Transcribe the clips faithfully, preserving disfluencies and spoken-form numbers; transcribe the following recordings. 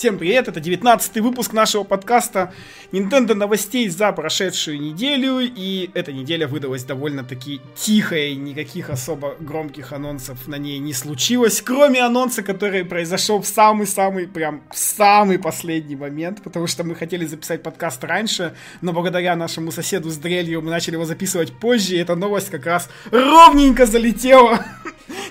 Всем привет, это девятнадцатый выпуск нашего подкаста Nintendo новостей за прошедшую неделю. И эта неделя выдалась довольно-таки тихой, никаких особо громких анонсов на ней не случилось, кроме анонса, который произошел в самый-самый, прям в самый последний момент, потому что мы хотели записать подкаст раньше, но благодаря нашему соседу с дрелью мы начали его записывать позже, и эта новость как раз ровненько залетела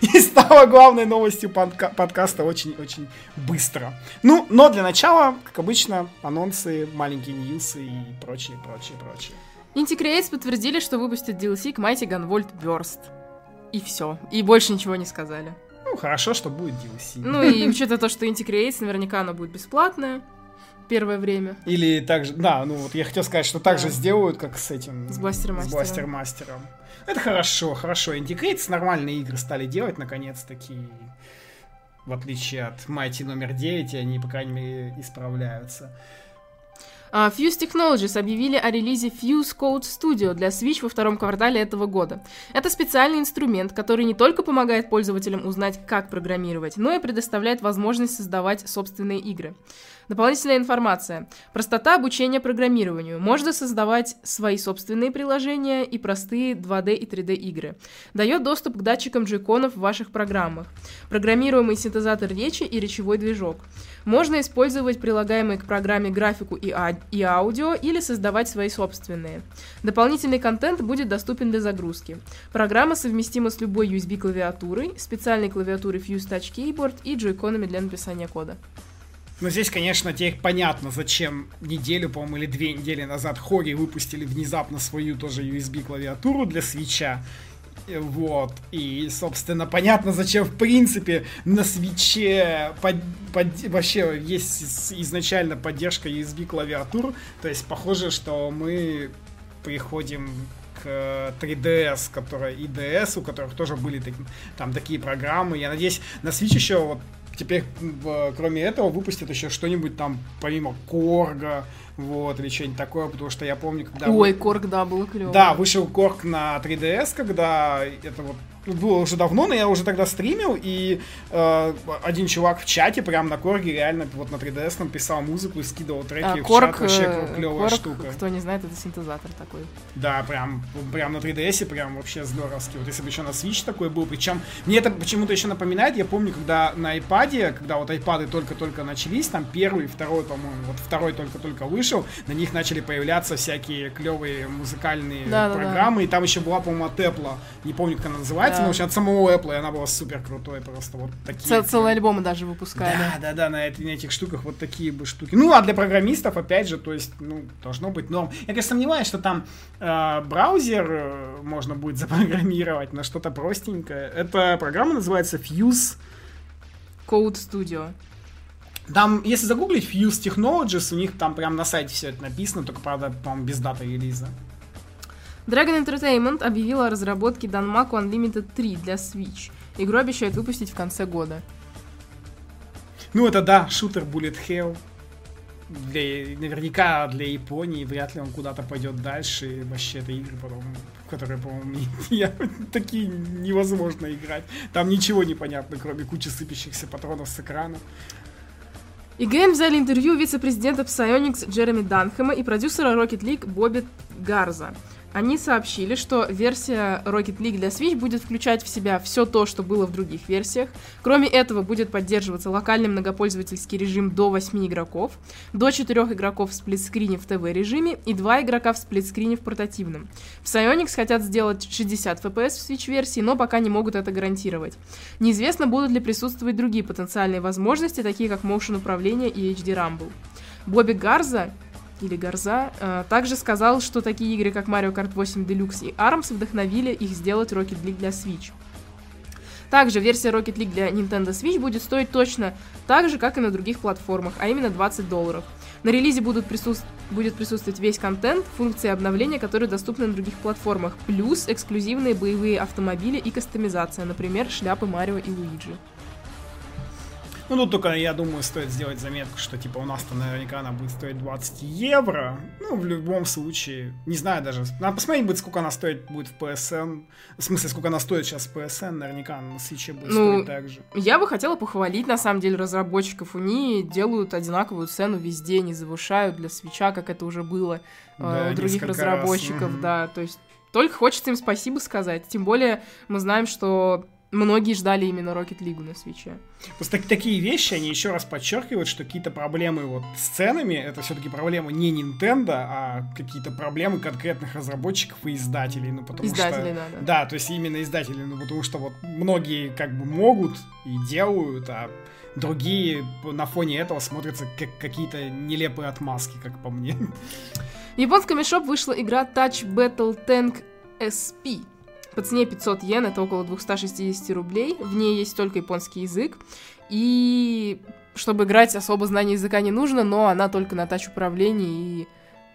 и стала главной новостью подка- подкаста очень-очень быстро. Ну, но для начала, как обычно, анонсы, маленькие ньюсы и прочее, прочее, прочее. Inti Creates подтвердили, что выпустят ди эл си к Mighty Gunvolt Burst. И все. И больше ничего не сказали. Ну, хорошо, что будет ди эл си. Ну, и учитывая то, что Inti Creates, наверняка оно будет бесплатное первое время. Или также, да, ну вот я хотел сказать, что так да. же сделают, как с этим... С бластер-мастером. С бластер-мастером. Это хорошо, хорошо. Inti Creates нормальные игры стали делать, наконец-таки. В отличие от Mighty номер девять, и они, по крайней мере, исправляются. Uh, Fuse Technologies объявили о релизе Fuse Code Studio для Switch во втором квартале этого года. Это специальный инструмент, который не только помогает пользователям узнать, как программировать, но и предоставляет возможность создавать собственные игры. Дополнительная информация. Простота обучения программированию. Можно создавать свои собственные приложения и простые два дэ и три дэ игры. Дает доступ к датчикам джойконов в ваших программах. Программируемый синтезатор речи и речевой движок. Можно использовать прилагаемые к программе графику и а- и аудио или создавать свои собственные. Дополнительный контент будет доступен для загрузки. Программа совместима с любой ю эс би-клавиатурой, специальной клавиатурой Fuse Touch Keyboard и джойконами для написания кода. Но здесь, конечно, теперь понятно, зачем неделю, по-моему, или две недели назад Хори выпустили внезапно свою тоже ю эс би-клавиатуру для Свитча. Вот. И, собственно, понятно, зачем, в принципе, на Свитче под, под, вообще есть изначально поддержка ю эс би-клавиатур. То есть, похоже, что мы приходим... три ди эс, которая и ди эс, у которых тоже были так, там такие программы. Я надеюсь, на Switch еще вот теперь, в, кроме этого, выпустят еще что-нибудь там, помимо Корга, вот, или что-нибудь такое, потому что я помню, когда... Ой, вы... Корг, да, было клево. Да, вышел Корг на три ди эс, когда это вот было уже давно, но я уже тогда стримил, и э, один чувак в чате прям на Корге реально вот на три ди эс нам писал музыку и скидывал треки а, в корк, чат. Вообще клевая штука. Кто не знает, это синтезатор такой. Да, прям, прям на три ди эс прям вообще здоровский. Вот если бы еще на Switch такой был. Причем мне это почему-то еще напоминает, я помню, когда на iPad, когда вот iPad только-только начались, там первый, второй, по-моему, вот второй только-только вышел, на них начали появляться всякие клевые музыкальные да, программы, да, да. И там еще была, по-моему, от Apple, не помню, как она называется, да. Ну, в общем, от самого Apple, и она была супер крутой, просто вот такие. Цел, целые альбомы даже выпускали. Да, да, да, на, эти, на этих штуках вот такие бы штуки. Ну, а для программистов, опять же, то есть, ну, должно быть норм. Я, конечно, сомневаюсь, что там э, браузер можно будет запрограммировать на что-то простенькое. Эта программа называется Fuse Code Studio. Там, если загуглить Fuse Technologies, у них там прям на сайте все это написано, только, правда, по-моему, без даты релиза. Dragon Entertainment объявила о разработке Danmaku Unlimited три для Switch. Игру обещают выпустить в конце года. Ну это да, шутер Bullet Hell. Для, наверняка для Японии, вряд ли он куда-то пойдет дальше. И вообще это игры, по-моему, в которые, по-моему, я, такие невозможно играть. Там ничего не понятно, кроме кучи сыпящихся патронов с экрана. и джи эн взяли интервью вице-президента Psyonix Джереми Данхэма и продюсера Rocket League Бобби Гарза. Они сообщили, что версия Rocket League для Switch будет включать в себя все то, что было в других версиях. Кроме этого, будет поддерживаться локальный многопользовательский режим до восьми игроков, до четырёх игроков в сплитскрине в ТВ-режиме и два игрока в сплитскрине в портативном. В Psyonix хотят сделать шестьдесят эф пи эс в Switch-версии, но пока не могут это гарантировать. Неизвестно, будут ли присутствовать другие потенциальные возможности, такие как моушен-управление и эйч ди Rumble. Бобби Гарза... или Гарза, э, также сказал, что такие игры, как Mario Kart восемь Deluxe и ARMS, вдохновили их сделать Rocket League для Switch. Также версия Rocket League для Nintendo Switch будет стоить точно так же, как и на других платформах, а именно двадцать долларов. На релизе будут присутств... будет присутствовать весь контент, функции обновления, которые доступны на других платформах, плюс эксклюзивные боевые автомобили и кастомизация, например, шляпы Марио и Луиджи. Ну тут только, я думаю, стоит сделать заметку, что типа у нас-то наверняка она будет стоить двадцать евро. Ну, в любом случае, не знаю даже. Надо посмотреть будет, сколько она стоит будет в пи эс эн. В смысле, сколько она стоит сейчас в пи эс эн, наверняка на Switch будет ну, стоить так же. Я бы хотела похвалить, на самом деле, разработчиков. Они делают одинаковую цену везде, не завышают для Switch, как это уже было да, у других разработчиков. Раз. Да, то есть только хочется им спасибо сказать. Тем более мы знаем, что многие ждали именно Rocket League на Switch. Просто такие вещи, они еще раз подчеркивают, что какие-то проблемы вот с ценами, это все-таки проблема не Nintendo, а какие-то проблемы конкретных разработчиков и издателей. Ну, потому издателей, что, да, да. Да, то есть именно издателей, ну, потому что вот многие как бы могут и делают, а другие на фоне этого смотрятся как какие-то нелепые отмазки, как по мне. В японском eShop вышла игра Touch Battle Tank эс пи. По цене пятьсот йен, это около двести шестьдесят рублей. В ней есть только японский язык. И чтобы играть, особо знание языка не нужно, но она только на тач-управлении и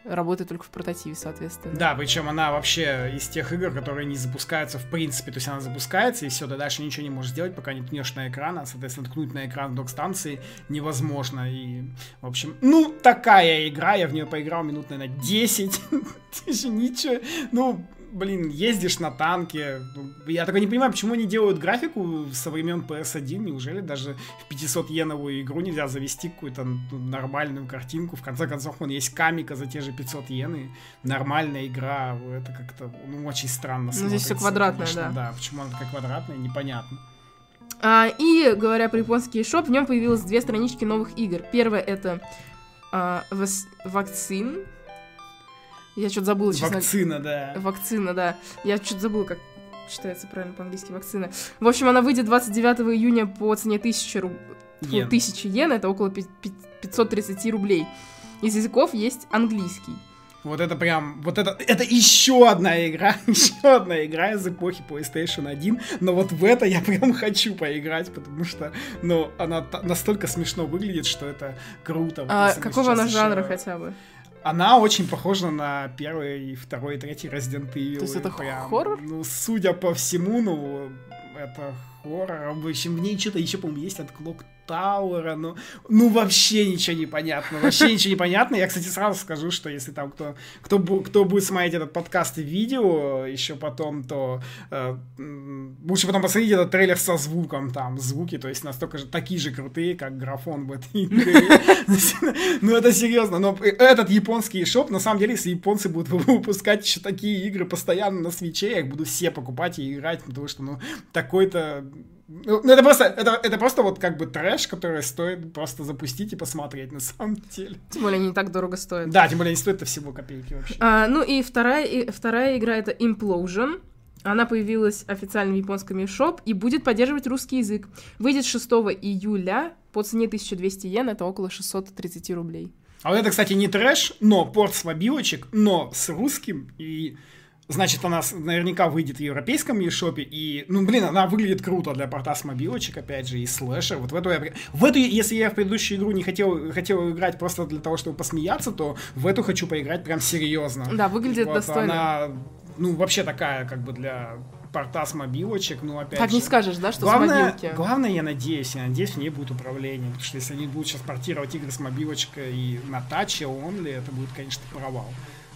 работает только в портативе, соответственно. Да, причем она вообще из тех игр, которые не запускаются в принципе. То есть она запускается, и все, ты дальше ничего не можешь сделать, пока не ткнешь на экран. А, соответственно, ткнуть на экран док-станции невозможно. И, в общем, ну, такая игра. Я в нее поиграл минут, наверное, десять. Еще ничего. Ну... Блин, ездишь на танке. Я только не понимаю, почему они делают графику со времен пи эс один. Неужели даже в пятисотйеновую игру нельзя завести какую-то нормальную картинку? В конце концов, вон есть камика за те же пятьсот йен. Нормальная игра. Это как-то ну, очень странно смотрится. Ну, здесь все квадратное, конечно, да. Да, почему она такая квадратная, непонятно. А, и, говоря про японский eShop, в нем появилось две странички новых игр. Первая — это а, вас- Вакцин. Я что-то забыла, честно. Вакцина, да. Вакцина, да. Я что-то забыла, как читается правильно по-английски вакцина. В общем, она выйдет двадцать девятого июня по цене тысяча йен. Это около пятьсот тридцать рублей. Из языков есть английский. Вот это прям, вот это, это еще одна игра, еще одна игра из эпохи PlayStation один, но вот в это я прям хочу поиграть, потому что, ну, она та- настолько смешно выглядит, что это круто. А вот, какого она жанра еще... хотя бы? Она очень похожа на первый, второй, третий Resident Evil. То есть это прям, хоррор? Ну, судя по всему, ну, это хоррор. В общем, в ней что-то еще, по-моему, есть от Clock Tower, ну, ну, вообще ничего не понятно. Вообще ничего не понятно. Я, кстати, сразу скажу, что если там кто, кто, кто будет смотреть этот подкаст и видео еще потом, то э, лучше потом посмотреть этот трейлер со звуком. Там звуки, то есть настолько же такие же крутые, как графон в этой игре. Ну, это серьезно. Но этот японский eShop, на самом деле, если японцы будут выпускать еще такие игры постоянно на Switch, я их буду все покупать и играть, потому что, ну, такой-то... Ну, это просто, это, это просто вот как бы трэш, который стоит просто запустить и посмотреть на самом деле. Тем более они не так дорого стоят. Да, тем более они стоят-то всего копейки вообще. А, ну и вторая, и вторая игра — это Implosion. Она появилась официально в японском eShop и будет поддерживать русский язык. Выйдет шестого июля по цене тысяча двести йен, это около шестьсот тридцать рублей. А вот это, кстати, не трэш, но порт с мобилочек, но с русским и... Значит, она наверняка выйдет в европейском eShop, и, ну, блин, она выглядит круто для порта с мобилочек, опять же, и слэшер. Вот в эту, я, в эту, если я в предыдущую игру не хотел, хотел играть просто для того, чтобы посмеяться, то в эту хочу поиграть прям серьезно. Да, выглядит вот, достойно. Она, ну, вообще такая, как бы, для... порта с мобилочек, ну, опять так же. Так не скажешь, да, что главное, с мобилки? Главное, я надеюсь, я надеюсь, в ней будет управление, потому что если они будут сейчас портировать игры с мобилочек и на таче, онли, это будет, конечно, провал.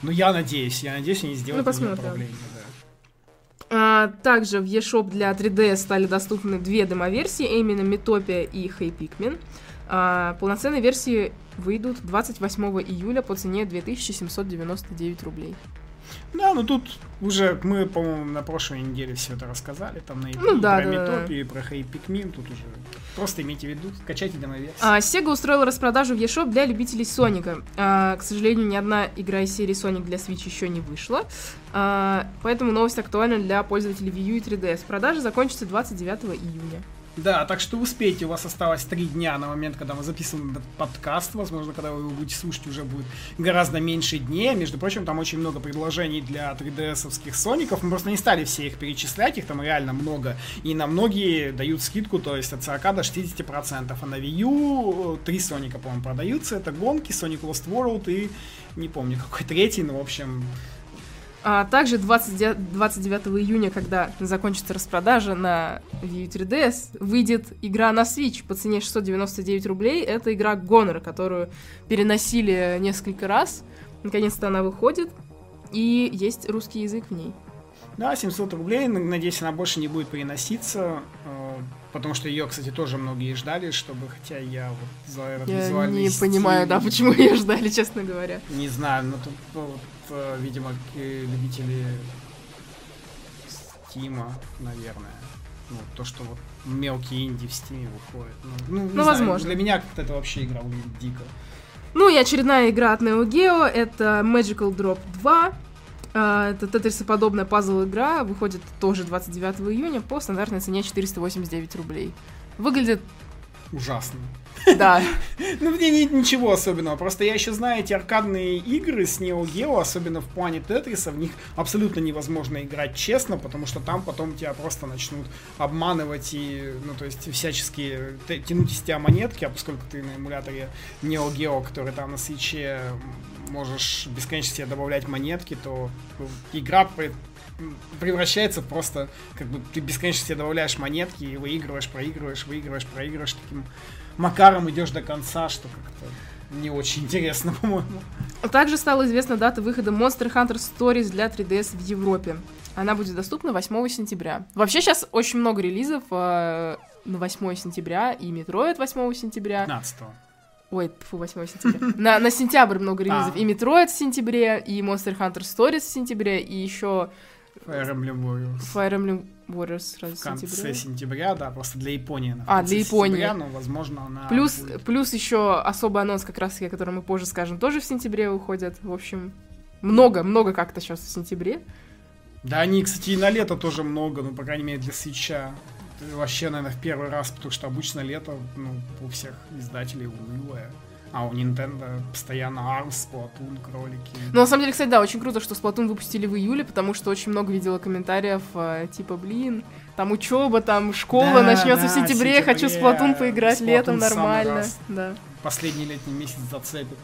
Но я надеюсь, я надеюсь, они сделают ну, управление, да. А, также в eShop для три ди эс стали доступны две демоверсии, именно Метопия и Хэй Пикмен. А, полноценные версии выйдут двадцать восьмого июля по цене две тысячи семьсот девяносто девять рублей. Да, ну тут уже мы, по-моему, на прошлой неделе все это рассказали, там на и ну, да, про да, Метопию, да. Про Хэй Пикмин, тут уже просто имейте в виду, скачайте демоверсию. А, Sega устроила распродажу в eShop для любителей Соника. А, к сожалению, ни одна игра из серии Соник для Switch еще не вышла, а, поэтому новость актуальна для пользователей Wii U и три ди эс. Продажа закончится двадцать девятого июня. Да, так что успейте, у вас осталось три дня на момент, когда мы записываем этот подкаст. Возможно, когда вы его будете слушать, уже будет гораздо меньше дней. Между прочим, там очень много предложений для три ди эс-овских Соников. Мы просто не стали все их перечислять, их там реально много. И на многие дают скидку, то есть от сорок до шестидесяти процентов. А на Wii U три Соника, по-моему, продаются. Это гонки, Sonic Lost World и, не помню, какой третий, но, в общем... А также двадцать девятого июня, когда закончится распродажа на Wii U три ди эс, выйдет игра на Switch по цене шестьсот девяносто девять рублей. Это игра Гонор, которую переносили несколько раз. Наконец-то она выходит, и есть русский язык в ней. Да, семьсот рублей. Надеюсь, она больше не будет переноситься. Потому что ее, кстати, тоже многие ждали, чтобы, хотя я вот за этот визуальный Я не стиль... понимаю, да, почему ее ждали, честно говоря. Не знаю, но тут, вот, видимо, любители Стима, наверное. Ну, то, что вот мелкие инди в Стиме выходят. Ну, ну знаю, возможно. Для меня как-то это вообще игра выглядит дико. Ну и очередная игра от Neo Geo, это Magical Drop два. Это тетрисоподобная пазл-игра, выходит тоже двадцать девятого июня по стандартной цене четыреста восемьдесят девять рублей. Выглядит... ужасно. Да. Ну, мне нет ничего особенного. Просто я еще знаю, эти аркадные игры с Neo Geo, особенно в плане тетриса, в них абсолютно невозможно играть честно, потому что там потом тебя просто начнут обманывать и, ну, то есть, всячески тянуть из тебя монетки, а поскольку ты на эмуляторе Neo Geo, который там на Switch'е, можешь бесконечно себе добавлять монетки, то игра превращается просто, как бы ты бесконечно себе добавляешь монетки и выигрываешь, проигрываешь, выигрываешь, проигрываешь, таким макаром идешь до конца, что как-то не очень интересно, по-моему. Также стала известна дата выхода Monster Hunter Stories для три ди эс в Европе. Она будет доступна восьмого сентября. Вообще сейчас очень много релизов э, на восьмое сентября, и Metroid восьмого сентября. пятнадцатого. Ой, фу, восьмого сентября. На, на сентябрь много релизов. А. И Metroid в сентябре, и Monster Hunter Stories в сентябре, и еще... Fire Emblem Warriors. Fire Emblem Warriors сразу в конце сентября. сентября, да, просто для Японии. Она а, для Японии. Сентября, но, возможно, она плюс, плюс еще особый анонс, как раз, о котором мы позже скажем, тоже в сентябре выходят. В общем, много-много как-то сейчас в сентябре. Да, они, кстати, и на лето тоже много, ну, по крайней мере, для Switch'а. Вообще, наверное, в первый раз, потому что обычно лето, ну, у всех издателей унылое. А у Nintendo постоянно ARMS, Splatoon, кролики. Ну, на самом деле, кстати, да, очень круто, что Splatoon выпустили в июле, потому что очень много видела комментариев, типа, блин, там учеба, там школа, да, начнется да, в сентябре, сентябре, хочу Splatoon поиграть Splatoon летом, нормально. Да. Последний летний месяц зацепит.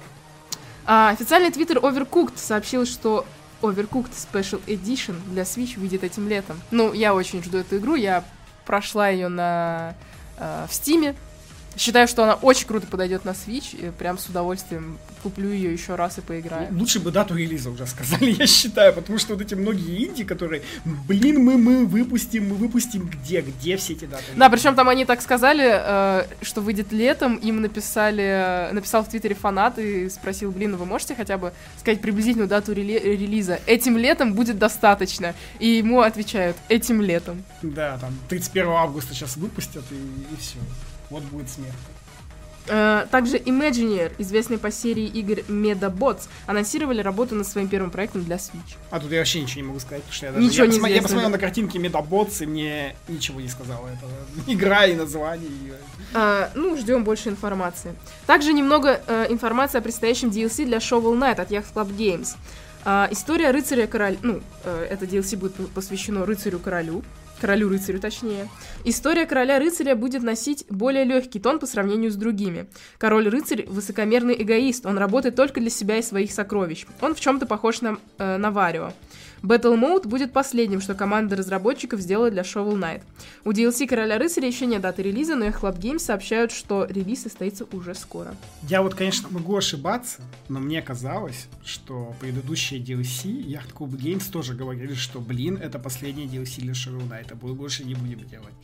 А, официальный твиттер Overcooked сообщил, что Overcooked Special Edition для Switch выйдет этим летом. Ну, я очень жду эту игру, я прошла ее на, э, в Steam'е. Считаю, что она очень круто подойдет на Switch, прям с удовольствием куплю ее еще раз и поиграю. Лучше бы дату релиза уже сказали, я считаю, потому что вот эти многие инди, которые, блин, мы, мы выпустим, мы выпустим где, где все эти даты? Да, причем там они так сказали, что выйдет летом, им написали, написал в Твиттере фанат и спросил, блин, вы можете хотя бы сказать приблизительную дату рели- релиза? Этим летом будет достаточно. И ему отвечают, этим летом. Да, там тридцать первого августа сейчас выпустят и, и все. Вот будет смех. Также Imagineer, известный по серии игр MedaBots, анонсировали работу над своим первым проектом для Switch. А тут я вообще ничего не могу сказать, потому что я даже... Ничего я, не посма- я посмотрел на картинки MedaBots, и мне ничего не сказала это. Игра и название. И... А, ну, ждем больше информации. Также немного а, информации о предстоящем ди эл си для Shovel Knight от Yacht Club Games. А, история рыцаря короля... Ну, это ди эл си будет посвящено рыцарю-королю. Королю-рыцарю, точнее. История короля-рыцаря будет носить более легкий тон по сравнению с другими. Король-рыцарь – высокомерный эгоист, он работает только для себя и своих сокровищ. Он в чем-то похож на, э, на Варио. Battle Mode будет последним, что команда разработчиков сделала для Shovel Knight. У ди эл си Короля-рыцаря еще нет даты релиза, но их Club Games сообщают, что релиз состоится уже скоро. Я вот, конечно, могу ошибаться, но мне казалось, что предыдущие ди эл си, Yacht Club Games тоже говорили, что, блин, это последний ди эл си для Shovel Knight, а больше не будем делать.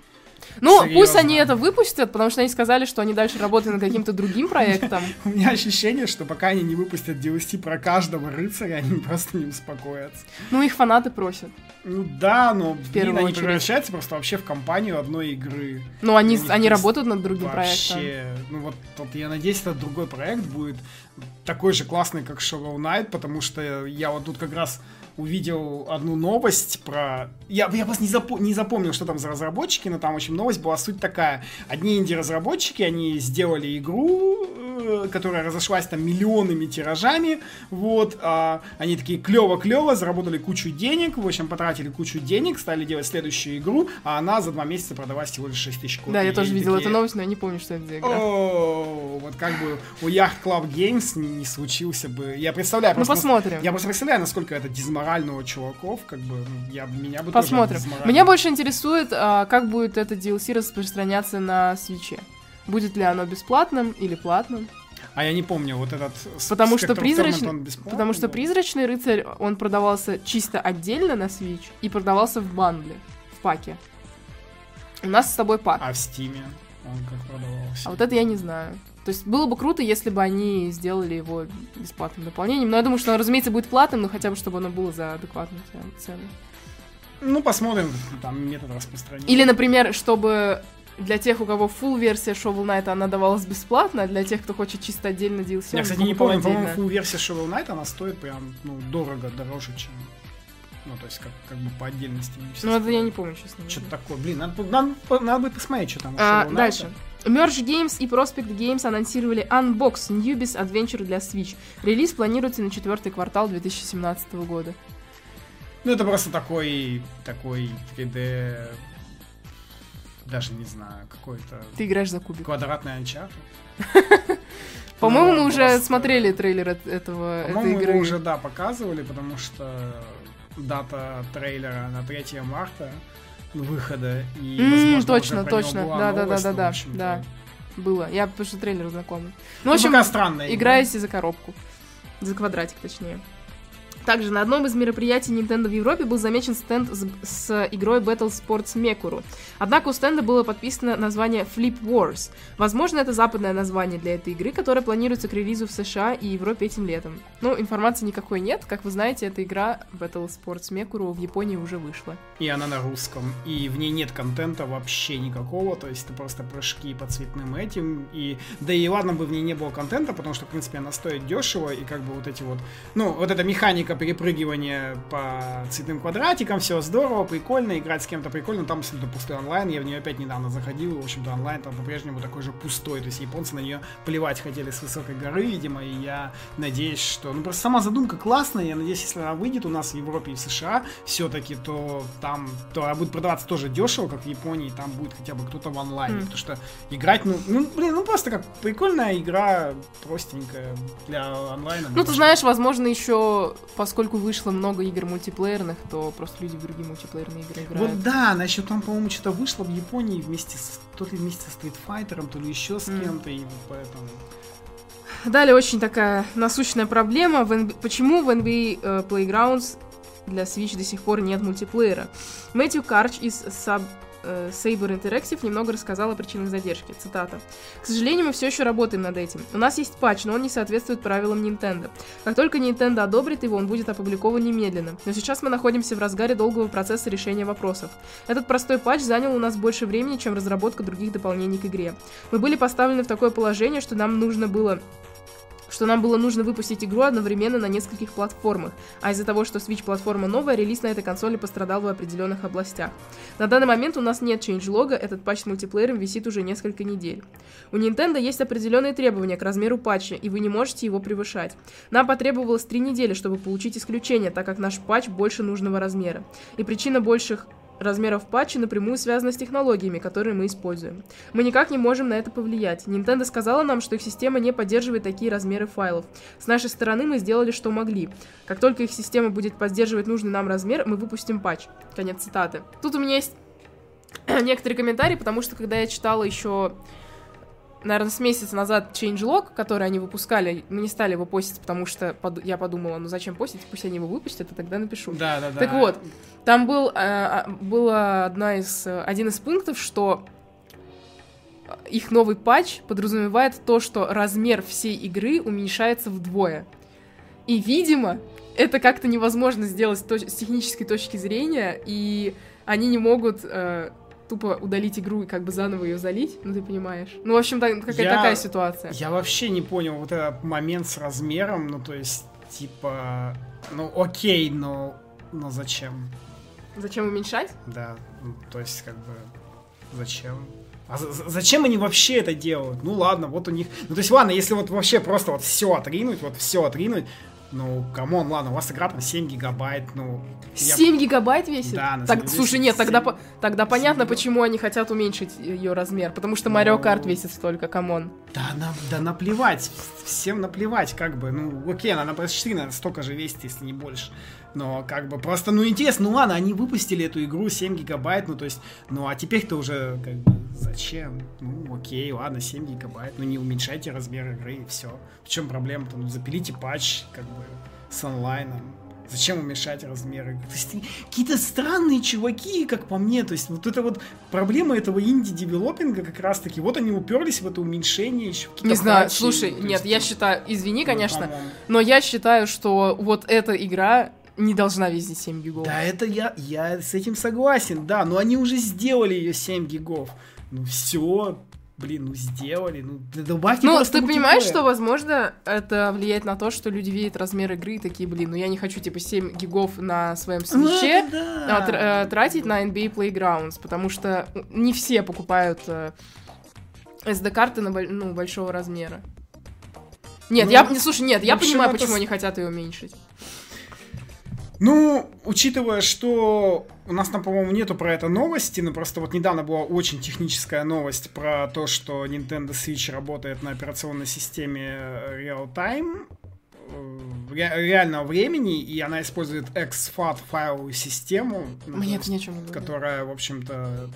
Ну, серьезно. Пусть они это выпустят, потому что они сказали, что они дальше работают над каким-то другим проектом. У меня ощущение, что пока они не выпустят ди эл си про каждого рыцаря, они просто не успокоятся. Ну, их фанаты просят. Ну да, но блин, они превращаются просто вообще в компанию одной игры. Ну, они, они работают над другим вообще, проектом. Вообще, ну вот, вот я надеюсь, этот другой проект будет такой же классный, как Shovel Knight, потому что я вот тут как раз увидел одну новость про... Я, я просто не, запо... не запомнил, что там за разработчики, но там, в общем, новость была суть такая. Одни инди-разработчики, они сделали игру которая разошлась там миллионными тиражами, вот, а, они такие клево-клево, заработали кучу денег, в общем, потратили кучу денег, стали делать следующую игру, а она за два месяца продалась всего лишь шесть тысяч копий. Да, я тоже видел такие... эту новость, но я не помню, что это за игра. О, вот как бы у Yacht Club Games не, не случился бы, я представляю, просто, ну, посмотрим. Я просто представляю, насколько это дизморально у чуваков, как бы, я, меня бы посмотрим. Тоже дизморально. Меня больше интересует, а, как будет это ди эл си распространяться на Switch. Будет ли оно бесплатным или платным? А я не помню, вот этот... Потому что, призрач... Потому что призрачный рыцарь, он продавался чисто отдельно на Switch и продавался в бандле, в паке. У нас с тобой пак. А в Стиме он как продавался? А вот это я не знаю. То есть было бы круто, если бы они сделали его бесплатным дополнением. Но я думаю, что оно, разумеется, будет платным, но хотя бы, чтобы оно было за адекватную цену. Ну, посмотрим, там метод распространения. Или, например, чтобы... Для тех, у кого full-версия Shovel Knight, она давалась бесплатно, а для тех, кто хочет чисто отдельно ди эл си... Я, кстати, не помню, по-моему, full-версия Shovel Knight, она стоит прям, ну, дорого, дороже, чем... Ну, то есть, как, как бы по отдельности. Ну, это я не помню, честно. Что-то такое, блин, надо, надо, надо будет посмотреть, что там у Shovel Knight. Дальше. Merge Games и Prospect Games анонсировали Unbox Newbies Adventure для Switch. Релиз планируется на четвертый квартал две тысячи семнадцатого года. Ну, это просто такой... Такой три дэ... Даже не знаю, какой-то... Ты играешь за кубик. Квадратный анчар. По-моему, мы уже смотрели трейлер этого игры. По-моему, мы уже, да, показывали, потому что дата трейлера на третьего марта выхода. И точно, точно. Да-да-да-да-да. Да, было. Я, потому что трейлер знакомый. Ну, в общем, играете за коробку. За квадратик, точнее. Также на одном из мероприятий Nintendo в Европе был замечен стенд с, с игрой Battle Sports Mekuru. Однако у стенда было подписано название Flip Wars. Возможно, это западное название для этой игры, которая планируется к релизу в США и Европе этим летом. Ну, информации никакой нет. Как вы знаете, эта игра Battle Sports Mekuru в Японии уже вышла. И она на русском. И в ней нет контента вообще никакого. То есть это просто прыжки по цветным этим. И... Да и ладно бы в ней не было контента, потому что, в принципе, она стоит дешево. И как бы вот эти вот... Ну, вот эта механика перепрыгивание по цветным квадратикам, все здорово, прикольно, играть с кем-то прикольно, там абсолютно пустой онлайн, я в нее опять недавно заходил, и, в общем-то, онлайн там по-прежнему такой же пустой, то есть японцы на нее плевать хотели с высокой горы, видимо, и я надеюсь, что... Ну, просто сама задумка классная, я надеюсь, если она выйдет у нас в Европе и в США, все-таки, то там, то она будет продаваться тоже дешево, как в Японии, и там будет хотя бы кто-то в онлайне, mm. потому что играть, ну, ну, блин, ну, просто как прикольная игра, простенькая, для онлайна. Ну, ты знаешь, возможно, еще... Поскольку вышло много игр мультиплеерных, то просто люди в другие мультиплеерные игры играют. Вот да, значит, там, по-моему, что-то вышло в Японии вместе с... То ли вместе со Street Fighter, то ли еще с mm. кем-то, и поэтому... Далее очень такая насущная проблема. В эн би... Почему в эн би эй uh, Playgrounds для Switch до сих пор нет мультиплеера? Мэтью Карч из Sub... Saber Interactive немного рассказал о причинах задержки. Цитата. «К сожалению, мы все еще работаем над этим. У нас есть патч, но он не соответствует правилам Nintendo. Как только Nintendo одобрит его, он будет опубликован немедленно. Но сейчас мы находимся в разгаре долгого процесса решения вопросов. Этот простой патч занял у нас больше времени, чем разработка других дополнений к игре. Мы были поставлены в такое положение, что нам нужно было... что нам было нужно выпустить игру одновременно на нескольких платформах, а из-за того, что Switch-платформа новая, релиз на этой консоли пострадал в определенных областях. На данный момент у нас нет чейндж-лога, этот патч с мультиплеером висит уже несколько недель. У Nintendo есть определенные требования к размеру патча, и вы не можете его превышать. Нам потребовалось три недели, чтобы получить исключение, так как наш патч больше нужного размера. И причина больших... размеров патча напрямую связано с технологиями, которые мы используем. Мы никак не можем на это повлиять. Nintendo сказала нам, что их система не поддерживает такие размеры файлов. С нашей стороны мы сделали, что могли. Как только их система будет поддерживать нужный нам размер, мы выпустим патч». Конец цитаты. Тут у меня есть некоторые комментарии, потому что когда я читала еще... Наверное, с месяца назад чейндж лог, который они выпускали, мы не стали его постить, потому что под... я подумала, ну зачем постить, пусть они его выпустят, и тогда напишу. Да, да, да. Так вот, там был, э, было одна из, один из пунктов, что их новый патч подразумевает то, что размер всей игры уменьшается вдвое. И, видимо, это как-то невозможно сделать точ... с технической точки зрения, и они не могут... Э, тупо удалить игру и как бы заново ее залить, ну ты понимаешь. Ну, в общем, так, какая я, такая ситуация. Я вообще не понял вот этот момент с размером, ну, то есть, типа, ну, окей, но, но зачем? Зачем уменьшать? Да, ну, то есть, как бы, зачем? А зачем они вообще это делают? Ну ладно, вот у них... Ну то есть ладно, если вот вообще просто вот все отринуть, вот все отринуть... Ну, камон, ладно, у вас игра там семь гигабайт, ну... семь я... гигабайт весит? Да, на так, слушай, нет, семь... тогда, тогда понятно, гигабайт. Почему они хотят уменьшить ее размер, потому что Марио Карт весит столько, камон. Да, на, да наплевать, всем наплевать, как бы, ну, окей, она на пи эс четыре, наверное, столько же весит, если не больше. Но, как бы, просто, ну, интересно, ну, ладно, они выпустили эту игру семь гигабайт, ну, то есть, ну, а теперь-то уже, как бы, зачем? Ну, окей, ладно, семь гигабайт, ну, не уменьшайте размер игры, и все. В чем проблема-то? Ну, запилите патч, как бы, с онлайном. Зачем уменьшать размеры? То есть какие-то странные чуваки, как по мне. То есть вот эта вот проблема этого инди-девелопинга как раз-таки. Вот они уперлись в это уменьшение еще. Не знаю, патчи, слушай, нет, есть, я считаю, извини, ну, конечно, по-моему. Но я считаю, что вот эта игра... не должна весить семь гигов. Да, это я, я с этим согласен, да, но они уже сделали ее семь гигов. Ну все, блин, ну сделали, ну добавьте ну, просто. Ну, ты мультиплеер. Понимаешь, что, возможно, это влияет на то, что люди видят размер игры и такие, блин, ну я не хочу, типа, семь гигов на своем свитче ну, да. тр- тратить на эн би эй Playgrounds, потому что не все покупают эс ди-карты на, ну, большого размера. Нет, ну, я, слушай, нет, я понимаю, почему с... они хотят ее уменьшить. Ну, учитывая, что у нас там, по-моему, нету про это новости, но просто вот недавно была очень техническая новость про то, что Nintendo Switch работает на операционной системе real-time, ре- реального времени, и она использует экс эф эй ти файловую систему, Мне это ни о чем не говорит. Которая, в общем-то...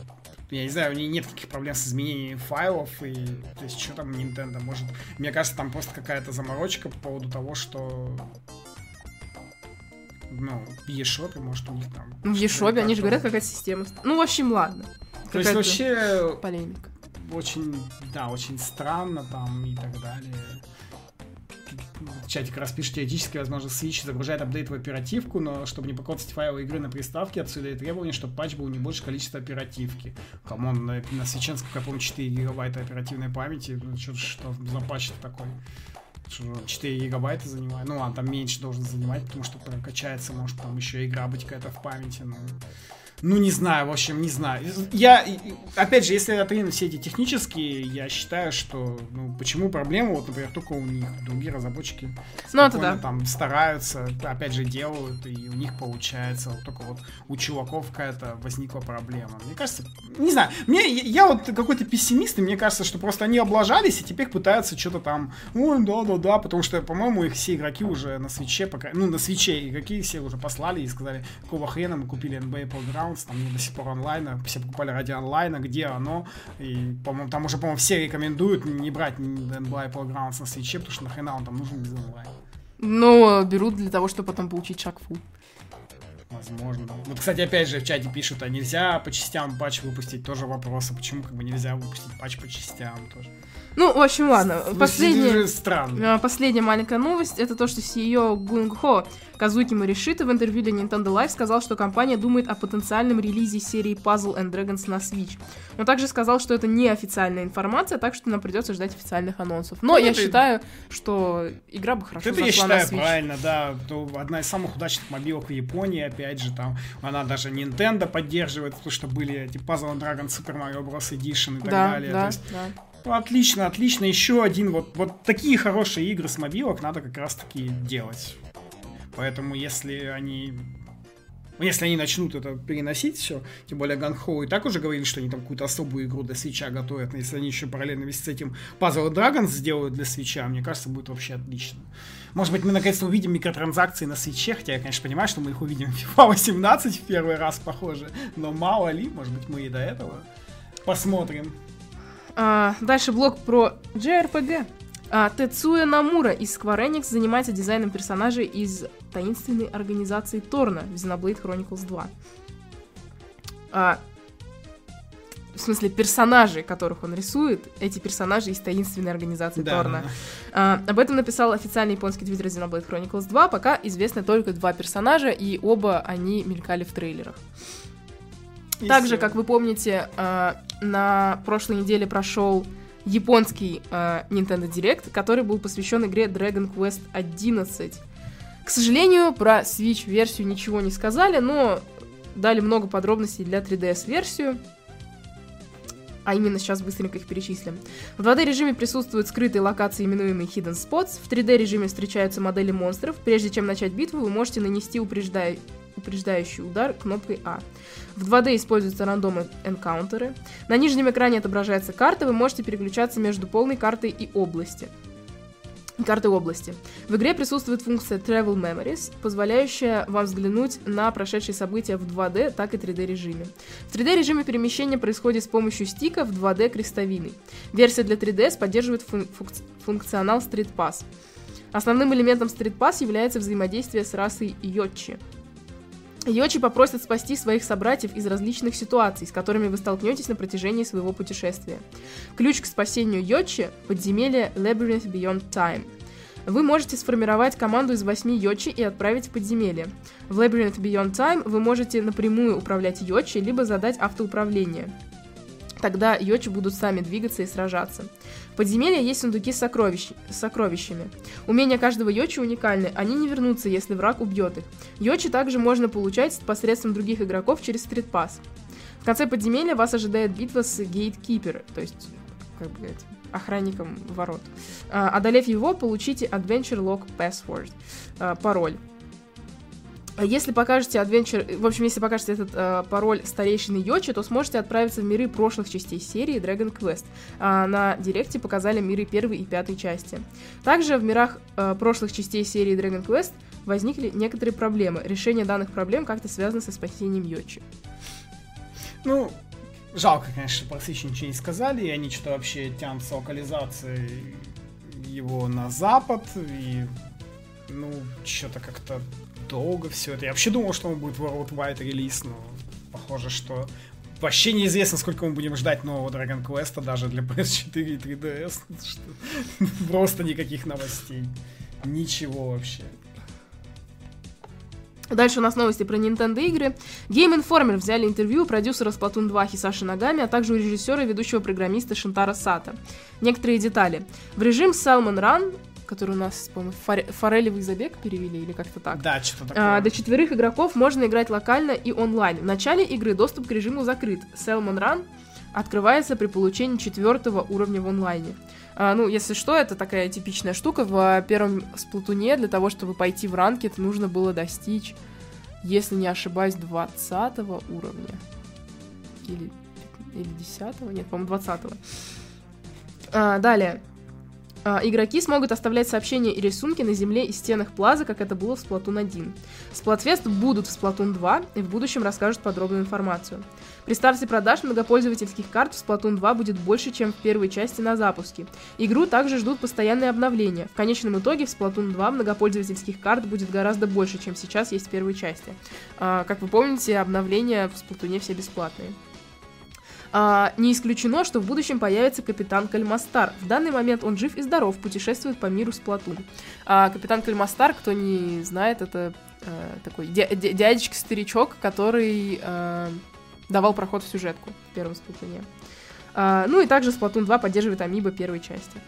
Я не знаю, у нее нет никаких проблем с изменением файлов, и то есть, что там Nintendo может... Мне кажется, там просто какая-то заморочка по поводу того, что... Ну, в eShop, может, у них там... В eShop, они же говорят, какая-то система. Ну, в общем, ладно. То есть, вообще... Полемика. Очень, да, очень странно там и так далее. В чатик раз пишет, теоретически, возможно, Switch загружает апдейт в оперативку, но чтобы не покоцать файлы игры на приставке, отсюда и требование, чтобы патч был не больше количества оперативки. Камон, на, на Switch, как я помню, четыре гигабайта оперативной памяти. Ну, что, что за патч-то такой? четыре гигабайта занимает. Ну ладно, там меньше должен занимать, потому что прокачается, может, там еще игра быть какая-то в памяти. Ну, ну не знаю, в общем, не знаю. Я, опять же, если отринуть все эти технические, я считаю, что, ну, почему проблема, вот, например, только у них. Другие разработчики спокойно, ну, да. там стараются, опять же, делают, и у них получается. Вот только вот у чуваков какая-то возникла проблема. Мне кажется, не знаю, мне, я вот какой-то пессимист, и мне кажется, что просто они облажались, и теперь пытаются что-то там, ой, да-да-да, потому что, по-моему, их все игроки уже на свитче, пока, ну, на свитче игроки все уже послали и сказали, какого хрена мы купили эн би эй Playgrounds, там до сих пор онлайна, все покупали ради онлайна, где оно, и, по-моему, там уже, по-моему, все рекомендуют не брать эн би эй Playgrounds на свитче, потому что нахрена он там нужен без онлайна. Ну, берут для того, чтобы потом получить шагфу. Возможно. Вот, кстати, опять же в чате пишут, а нельзя по частям патч выпустить, тоже вопросы, почему как бы нельзя выпустить патч по частям тоже. Ну, в общем, ладно. Последняя, странно. Последняя маленькая новость, это то, что си и о Гунгхо Казуки Моришита в интервью для Nintendo Live сказал, что компания думает о потенциальном релизе серии Puzzle and Dragons на Switch. Он также сказал, что это не официальная информация, так что нам придется ждать официальных анонсов. Но ну, я ты... считаю, что игра бы хорошо зашла на Switch. Это я считаю правильно, да. То одна из самых удачных мобилок в Японии, опять же, там, она даже Nintendo поддерживает, потому что были эти Puzzle and Dragons, Super Mario Bros. Edition и так да, далее. Да, то есть... да. Отлично, отлично, еще один, вот, вот такие хорошие игры с мобилок надо как раз таки делать. Поэтому если они, если они начнут это переносить все, тем более Ганхоу и так уже говорили, что они там какую-то особую игру для свитча готовят, но если они еще параллельно с этим Puzzle and Dragons сделают для свитча, мне кажется, будет вообще отлично. Может быть, мы наконец-то увидим микротранзакции на свитче, хотя я, конечно, понимаю, что мы их увидим в FIFA восемнадцать в первый раз, похоже, но мало ли, может быть, мы и до этого посмотрим. А, дальше блог про джей ар пи джи. а, Тецуя Намура из Square Enix занимается дизайном персонажей из таинственной организации Торна в Xenoblade Chronicles два. а, В смысле, персонажи, которых он рисует, эти персонажи из таинственной организации да, Торна да. А, Об этом написал официальный японский твиттер Xenoblade Chronicles два. Пока известны только два персонажа, и оба они мелькали в трейлерах. Также, как вы помните, на прошлой неделе прошел японский Nintendo Direct, который был посвящен игре Dragon Quest одиннадцать. К сожалению, про Switch-версию ничего не сказали, но дали много подробностей для три ди эс-версию. а именно сейчас быстренько их перечислим. В два дэ режиме присутствуют скрытые локации, именуемые Hidden Spots, в три дэ режиме встречаются модели монстров, прежде чем начать битву вы можете нанести упреждающий упреждающий удар кнопкой А. В два дэ используются рандомы энкаунтеры. На нижнем экране отображается карта, вы можете переключаться между полной картой и области. Карты области. В игре присутствует функция Travel Memories, позволяющая вам взглянуть на прошедшие события в два дэ, так и три дэ режиме. В три дэ режиме перемещение происходит с помощью стика в два дэ крестовины. Версия для три дэ эс поддерживает функ- функционал Street Pass. Основным элементом Street Pass является взаимодействие с расой Йотчи. Йочи попросят спасти своих собратьев из различных ситуаций, с которыми вы столкнетесь на протяжении своего путешествия. Ключ к спасению Йочи – подземелье Labyrinth Beyond Time. Вы можете сформировать команду из восьми Йочи и отправить в подземелье. В Labyrinth Beyond Time вы можете напрямую управлять Йочи, либо задать автоуправление. Тогда Йочи будут сами двигаться и сражаться. В подземелье есть сундуки с, сокровищ... с сокровищами. Умения каждого Йочи уникальны, они не вернутся, если враг убьет их. Йочи также можно получать посредством других игроков через стритпасс. В конце подземелья вас ожидает битва с гейткипером, то есть, как бы говорить, охранником ворот. А, одолев его, получите Adventure Log Password, а, пароль. Если покажете Adventure, в общем, если покажете этот э, пароль старейшины Йочи, то сможете отправиться в миры прошлых частей серии Dragon Quest. А на директе показали миры первой и пятой части. Также в мирах э, прошлых частей серии Dragon Quest возникли некоторые проблемы. Решение данных проблем как-то связано со спасением Йочи. Ну, жалко, конечно, практически ничего не сказали, и они что-то вообще тянутся локализации его на запад, и, ну, что-то как-то долго все это. Я вообще думал, что он будет worldwide релиз, но похоже, что вообще неизвестно, сколько мы будем ждать нового Dragon Quest, даже для пи эс четыре и три дэ эс. Просто никаких новостей. Ничего вообще. Дальше у нас новости про Nintendo игры. Game Informer взяли интервью у продюсера Сплатун два Хисаши Нагами, а также у режиссера и ведущего программиста Шинтаро Сато. Некоторые детали. В режим Salmon Run, который у нас, по-моему, фор- форелевый забег перевели или как-то так. Да, что-то такое. А, до четверых игроков можно играть локально и онлайн. В начале игры доступ к режиму закрыт. Salmon Run открывается при получении четвертого уровня в онлайне. А, ну, если что, это такая типичная штука. В первом Сплатуне для того, чтобы пойти в ранкет, нужно было достичь, если не ошибаюсь, двадцатого уровня. Или, или десятого? Нет, по-моему, двадцатого. А, далее. Игроки смогут оставлять сообщения и рисунки на земле и стенах плаза, как это было в Сплатун один. Splatfest будут в Сплатун два и в будущем расскажут подробную информацию. При старте продаж многопользовательских карт в Сплатун два будет больше, чем в первой части на запуске. Игру также ждут постоянные обновления. В конечном итоге в Сплатун два многопользовательских карт будет гораздо больше, чем сейчас есть в первой части. Как вы помните, обновления в Сплатуне все бесплатные. А, не исключено, что в будущем появится Капитан Кальмастар. В данный момент он жив и здоров, путешествует по миру Сплатун. А, Капитан Кальмастар, кто не знает, это э, такой дя- дя- дядечка-старичок, который э, давал проход в сюжетку в первом Сплатуне. А, ну и также Сплатун два поддерживает амибо первой части.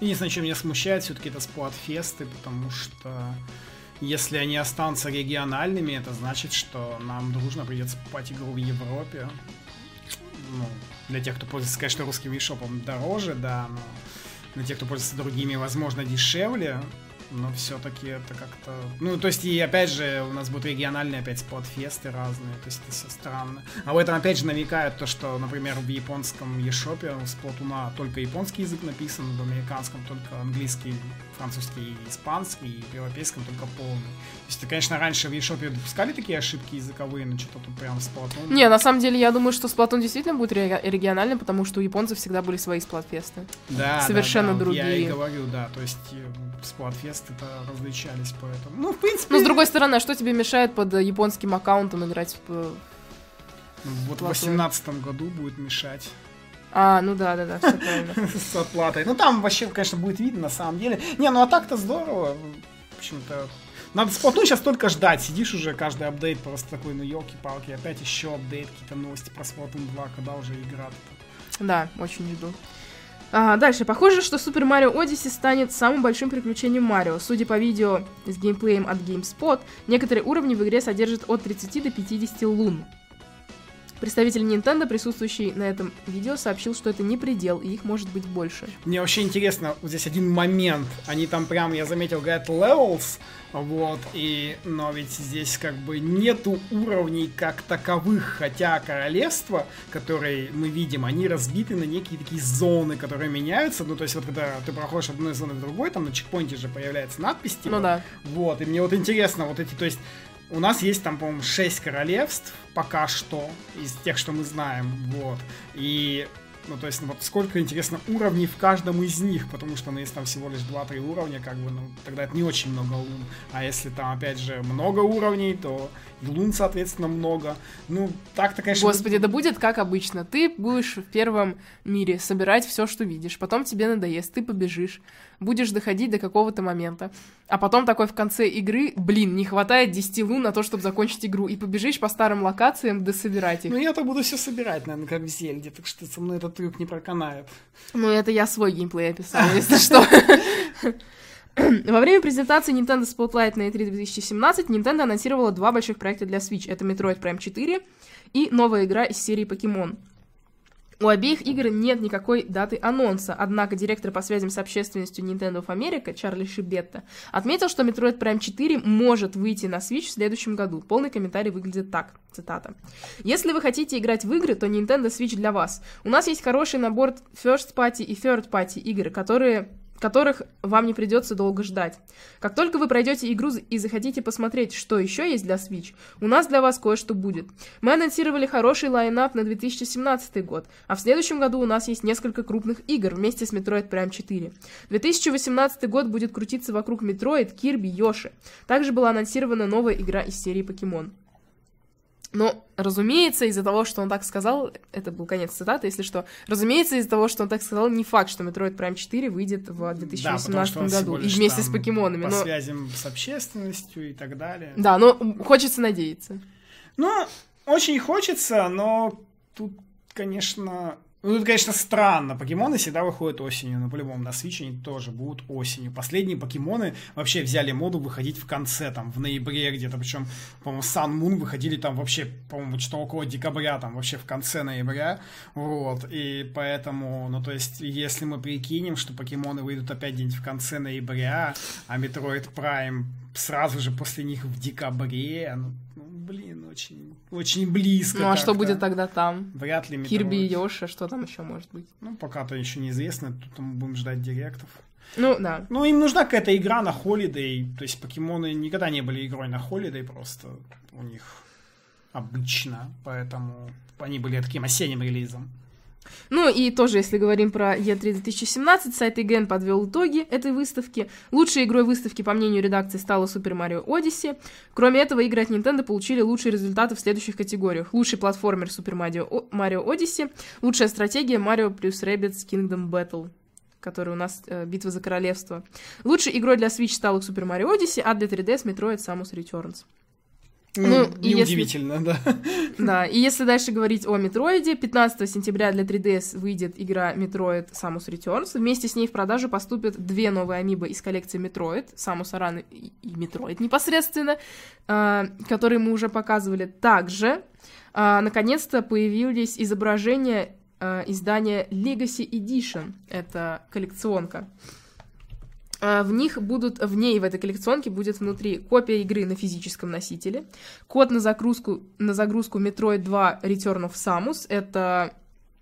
Единственное, что меня смущает, все-таки это Сплатфесты, потому что если они останутся региональными, это значит, что нам дружно придется покупать игру в Европе. Ну, для тех, кто пользуется, конечно, русским eShop'ом дороже, да, но для тех, кто пользуется другими, возможно, дешевле, но все-таки это как-то... Ну, то есть, и опять же, у нас будут региональные опять спотфесты разные, то есть это все странно. А в этом опять же намекают то, что, например, в японском eShop'е у Сплатуна только японский язык написан, в американском только английский, французский, испанский, и в европейском только полный. То есть, конечно, раньше в eShop'е допускали такие ошибки языковые, но что-то тут прям Сплатун. Не, на самом деле, я думаю, что Сплатун действительно будет ре- региональным, потому что у японцев всегда были свои сплатфесты. Да, совершенно да, да. Другие. Я и говорю, да, то есть сплатфесты-то различались, поэтому... Ну, в принципе... Ну, с другой стороны, что тебе мешает под японским аккаунтом играть в... Вот в восемнадцатом году будет мешать. А, ну да, да, да, все правильно. С оплатой. Ну там вообще, конечно, будет видно на самом деле. Не, ну а так-то здорово. В общем-то. Надо Сплатун сейчас только ждать. Сидишь уже, каждый апдейт просто такой, ну елки-палки, опять еще апдейт, какие-то новости про Сплатун два, когда уже игра. Да, очень жду. А, дальше. Похоже, что Super Mario Odyssey станет самым большим приключением Марио. Судя по видео с геймплеем от GameSpot, некоторые уровни в игре содержат от тридцати до пятидесяти лун. Представитель Nintendo, присутствующий на этом видео, сообщил, что это не предел, и их может быть больше. Мне вообще интересно, вот здесь один момент. Они там прям, я заметил, говорят levels, вот, и... Но ведь здесь как бы нету уровней как таковых, хотя королевства, которые мы видим, они разбиты на некие такие зоны, которые меняются. Ну, то есть вот когда ты проходишь одной зоны в другой, там на чекпоинте же появляется надпись, типа. Ну да. Вот, и мне вот интересно, вот эти, то есть... У нас есть там, по-моему, шесть королевств пока что, из тех, что мы знаем, вот, и, ну, то есть, ну, вот сколько, интересно, уровней в каждом из них, потому что, ну, если там всего лишь два-три уровня, как бы, ну, тогда это не очень много лун, а если там, опять же, много уровней, то и лун, соответственно, много, ну, так-то, конечно... Господи, да будет как обычно, ты будешь в первом мире собирать все, что видишь, потом тебе надоест, ты побежишь, будешь доходить до какого-то момента. А потом такой в конце игры, блин, не хватает десять лун на то, чтобы закончить игру. И побежишь по старым локациям дособирать их. Ну я-то буду все собирать, наверное, как в Зельде. Так что со мной этот трюк не проканает. Ну это я свой геймплей описала, если что. Во время презентации Nintendo Spotlight на и три две тысячи семнадцать Nintendo анонсировала два больших проекта для Switch. Это Metroid Prime четыре и новая игра из серии Pokemon. У обеих игр нет никакой даты анонса, однако директор по связям с общественностью Nintendo of America Чарли Шибетта отметил, что Metroid Prime четыре может выйти на Switch в следующем году. Полный комментарий выглядит так, цитата. «Если вы хотите играть в игры, то Nintendo Switch для вас. У нас есть хороший набор First Party и Third Party игр, которые... которых вам не придется долго ждать. Как только вы пройдете игру и захотите посмотреть, что еще есть для Switch, у нас для вас кое-что будет. Мы анонсировали хороший лайнап на две тысячи семнадцатый год, а в следующем году у нас есть несколько крупных игр вместе с Metroid Prime четыре. две тысячи восемнадцатый год будет крутиться вокруг Metroid, Kirby, Yoshi. Также была анонсирована новая игра из серии Pokemon». Но, разумеется, из-за того, что он так сказал, это был конец цитаты, если что, разумеется, из-за того, что он так сказал, не факт, что Metroid Prime четыре выйдет в две тысячи восемнадцатом да, году, и вместе с покемонами. По но... связям с общественностью и так далее. Да, но хочется надеяться. Ну, очень хочется, но тут, конечно... Ну, тут, конечно, странно. Покемоны всегда выходят осенью, но по-любому на Switch они тоже будут осенью. Последние покемоны вообще взяли моду выходить в конце, там, в ноябре где-то, причем, по-моему, Sun Moon выходили там вообще, по-моему, что около декабря, там, вообще в конце ноября, вот, и поэтому, ну, то есть, если мы прикинем, что покемоны выйдут опять где-нибудь в конце ноября, а Metroid Prime сразу же после них в декабре, ну, блин, очень, очень близко. Ну, а как-то. Что будет тогда там? Вряд ли Metroid. Кирби и Йоши, что там еще может быть? Ну, пока-то еще неизвестно, тут мы будем ждать директов. Ну, да. Ну, им нужна какая-то игра на Holiday, то есть покемоны никогда не были игрой на Holiday, просто у них обычно, поэтому они были таким осенним релизом. Ну и тоже, если говорим про и три две тысячи семнадцать, сайт и джи эн подвел итоги этой выставки. Лучшей игрой выставки, по мнению редакции, стала Super Mario Odyssey. Кроме этого, игры от Nintendo получили лучшие результаты в следующих категориях. Лучший платформер Super Mario, Mario Odyssey, лучшая стратегия Mario плюс Rabbids Kingdom Battle, который у нас э, битва за королевство. Лучшей игрой для Switch стала Super Mario Odyssey, а для три ди эс Metroid Samus Returns. Ну, неудивительно, если... да. Да, и если дальше говорить о Метроиде, пятнадцатого сентября для три ди эс выйдет игра Metroid Samus Returns. Вместе с ней в продажу поступят две новые амибо из коллекции Metroid, Samus Aran и Metroid непосредственно, э, которые мы уже показывали. Также, э, наконец-то, появились изображения э, издания Legacy Edition. Это коллекционка. В них будут, в ней, в этой коллекционке будет внутри копия игры на физическом носителе, код на загрузку, на загрузку Metroid два Return of Samus, это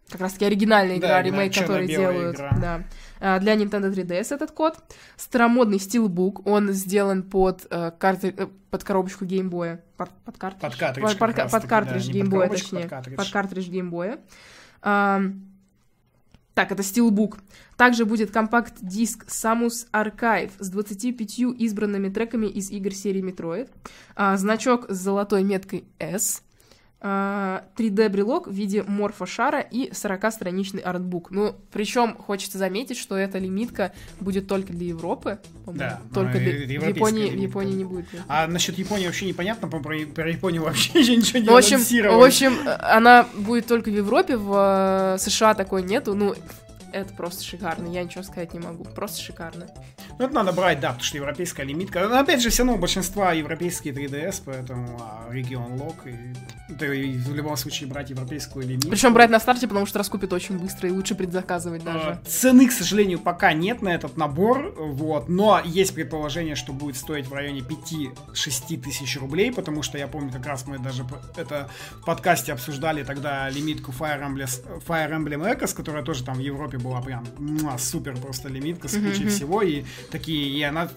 как раз-таки оригинальная игра, да, ремейк, который делают да, для Nintendo три ди эс этот код, старомодный Steelbook, он сделан под, э, картри... под коробочку Game Boy, под, под картридж, под, под, под картридж да, Game Boy, точнее, под картридж, под картридж Game Boy. А, так, это Steelbook. Также будет компакт-диск Samus Archive с двадцатью пятью избранными треками из игр серии Metroid, а, значок с золотой меткой S, а, три дэ-брелок в виде морфошара и сорокастраничный артбук. Ну, причем хочется заметить, что эта лимитка будет только для Европы. Да, только для Японии, Японии не будет. Нет. А насчет Японии вообще непонятно, про, про Японию вообще ничего не анонсировали. В общем, она будет только в Европе, в США такой нету, ну... это просто шикарно. Я ничего сказать не могу. Просто шикарно. Ну, это надо брать, да, потому что европейская лимитка. Но, опять же, все равно большинство европейские три ди эс, поэтому а, регион лок. И, да, и в любом случае брать европейскую лимитку. Причем брать на старте, потому что раскупит очень быстро и лучше предзаказывать даже. А, цены, к сожалению, пока нет на этот набор, вот. Но есть предположение, что будет стоить в районе пять-шесть тысяч рублей, потому что я помню, как раз мы даже это в подкасте обсуждали тогда лимитку Fire Emblem, Fire Emblem Echoes, которая тоже там в Европе была прям муа, супер просто лимитка с кучей mm-hmm. всего, и такие, и она...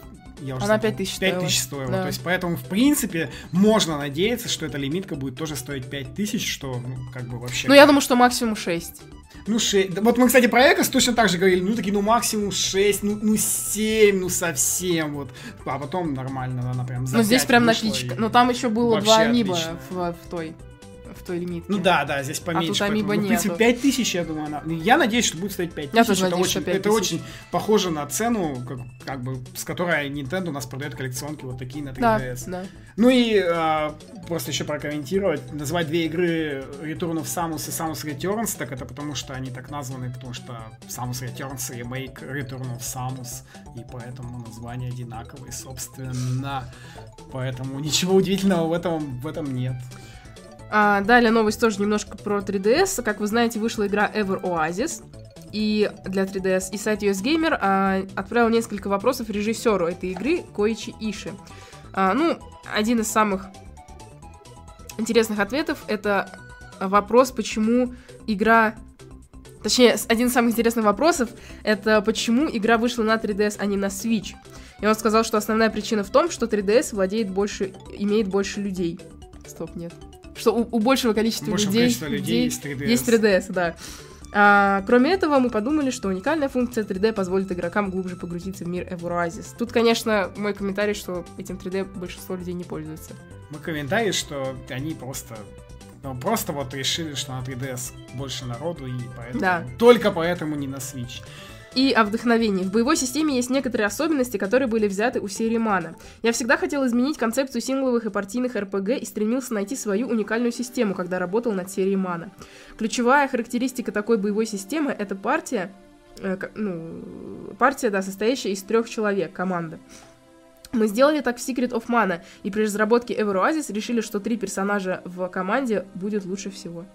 Я уже она пять тысяч стоила. стоила. Да. То есть, поэтому, в принципе, можно надеяться, что эта лимитка будет тоже стоить пять тысяч, что, ну, как бы вообще... Ну, я думаю, что максимум шесть. Ну, шесть. Вот мы, кстати, про Экос точно так же говорили. Ну, такие, ну, максимум шесть, ну, ну семь, ну, совсем, вот. А потом нормально, она прям за Ну, здесь прям напичка. И... Но там еще было два амиба в, в той... в той лимитке. Ну да, да, здесь поменьше. А тут амиба нету. Ну, в принципе, пять тысяч, я думаю, она... Я надеюсь, что будет стоить пять тысяч. Я тоже надеюсь, очень, что пять тысяч. Это очень похоже на цену, как, как бы, с которой Nintendo у нас продает коллекционки вот такие на три ди эс. Да, да. Ну и а, просто еще прокомментировать, назвать две игры Return of Samus и Samus Returns, так это потому, что они так названы, потому что Samus Returns ремейк Return of Samus, и поэтому названия одинаковые, собственно. Поэтому ничего удивительного в этом, в этом нет. А, далее новость тоже немножко про три ди эс. Как вы знаете, вышла игра Ever Oasis и для три ди эс. И сайт ю эс Gamer а, отправил несколько вопросов режиссеру этой игры Коичи Иши. А, ну, один из самых интересных ответов — это вопрос, почему игра... Точнее, один из самых интересных вопросов — это почему игра вышла на три ди эс, а не на Switch. И он сказал, что основная причина в том, что три ди эс владеет больше, имеет больше людей. Стоп, нет. Что у, у большего количества Большего людей, количества людей есть три ди эс. Есть три ди эс, да. А, кроме этого, мы подумали, что уникальная функция три ди позволит игрокам глубже погрузиться в мир Ever Oasis. Тут, конечно, мой комментарий, что этим три ди большинство людей не пользуется. Мой комментарий, что они просто... Ну, просто вот решили, что на три ди эс больше народу, и поэтому... Да. Только поэтому не на Switch. И о вдохновении. В боевой системе есть некоторые особенности, которые были взяты у серии Mana. Я всегда хотел изменить концепцию сингловых и партийных эр пи джи и стремился найти свою уникальную систему, когда работал над серией Mana. Ключевая характеристика такой боевой системы — это партия, э, ну, партия, да, состоящая из трех человек, команда. Мы сделали так в Secret of Mana, и при разработке Ever Oasis решили, что три персонажа в команде будет лучше всего.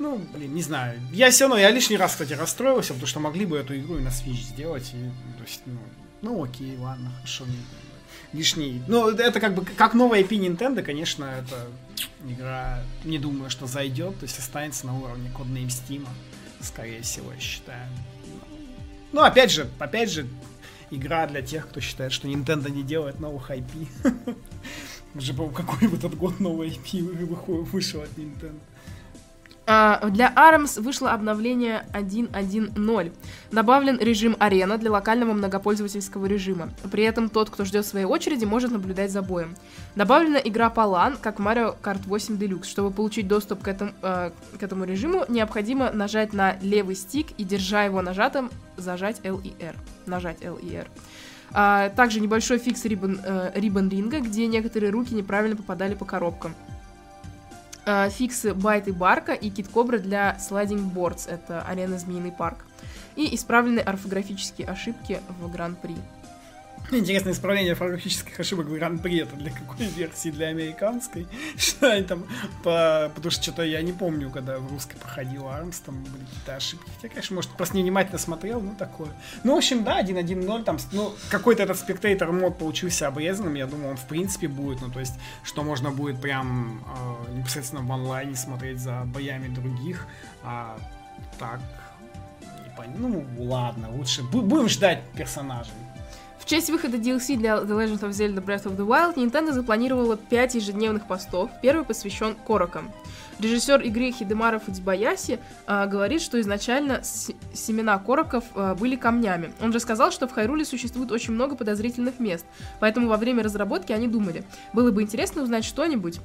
Ну, блин, не знаю. Я все равно, я лишний раз, кстати, расстроился, потому что могли бы эту игру и на Switch сделать. И, то есть, ну, ну, окей, ладно, хорошо. Лишний. Ну, это как бы, как новая ай пи Nintendo, конечно, эта игра, не думаю, что зайдет. То есть, останется на уровне Codename Steam, скорее всего, я считаю. Ну, опять же, опять же, игра для тех, кто считает, что Nintendo не делает новых ай пи. Уже, по-моему, какой в этот год новый ай пи вышел от Nintendo. Для армс вышло обновление один точка один точка ноль. Добавлен режим арена для локального многопользовательского режима. При этом тот, кто ждет своей очереди, может наблюдать за боем. Добавлена игра по лан, как в Марио Карт восемь Deluxe. Чтобы получить доступ к этому, э, к этому режиму, необходимо нажать на левый стик и, держа его нажатым, зажать L и R. Нажать L и R. А, также небольшой фикс риббон, э, риббон ринга, где некоторые руки неправильно попадали по коробкам. Фиксы Байт и Барка и Кит Кобра для Sliding Boards, это арена Змеиный парк. И исправлены орфографические ошибки в Гран-при. Интересное исправление орфографических ошибок в Гран-при, это для какой версии? Для американской? Что они там по... Потому что что-то я не помню, когда в русской проходил армс, там были какие-то ошибки. Хотя, конечно, может, просто невнимательно смотрел, ну такое. Ну, в общем, да, один точка один точка ноль, там, ну, какой-то этот спектейтор мод получился обрезанным, я думаю, он в принципе будет, ну, то есть, что можно будет прям э, непосредственно в онлайне смотреть за боями других, а так, не пон... ну, ладно, лучше Бу- будем ждать персонажей. В честь выхода ди эл си для The Legend of Zelda Breath of the Wild Nintendo запланировала пять ежедневных постов, первый посвящен корокам. Режиссер игры Хидемара Фудзибаяси э, говорит, что изначально с- семена короков э, были камнями. Он же сказал, что в Хайруле существует очень много подозрительных мест, поэтому во время разработки они думали, было бы интересно узнать что-нибудь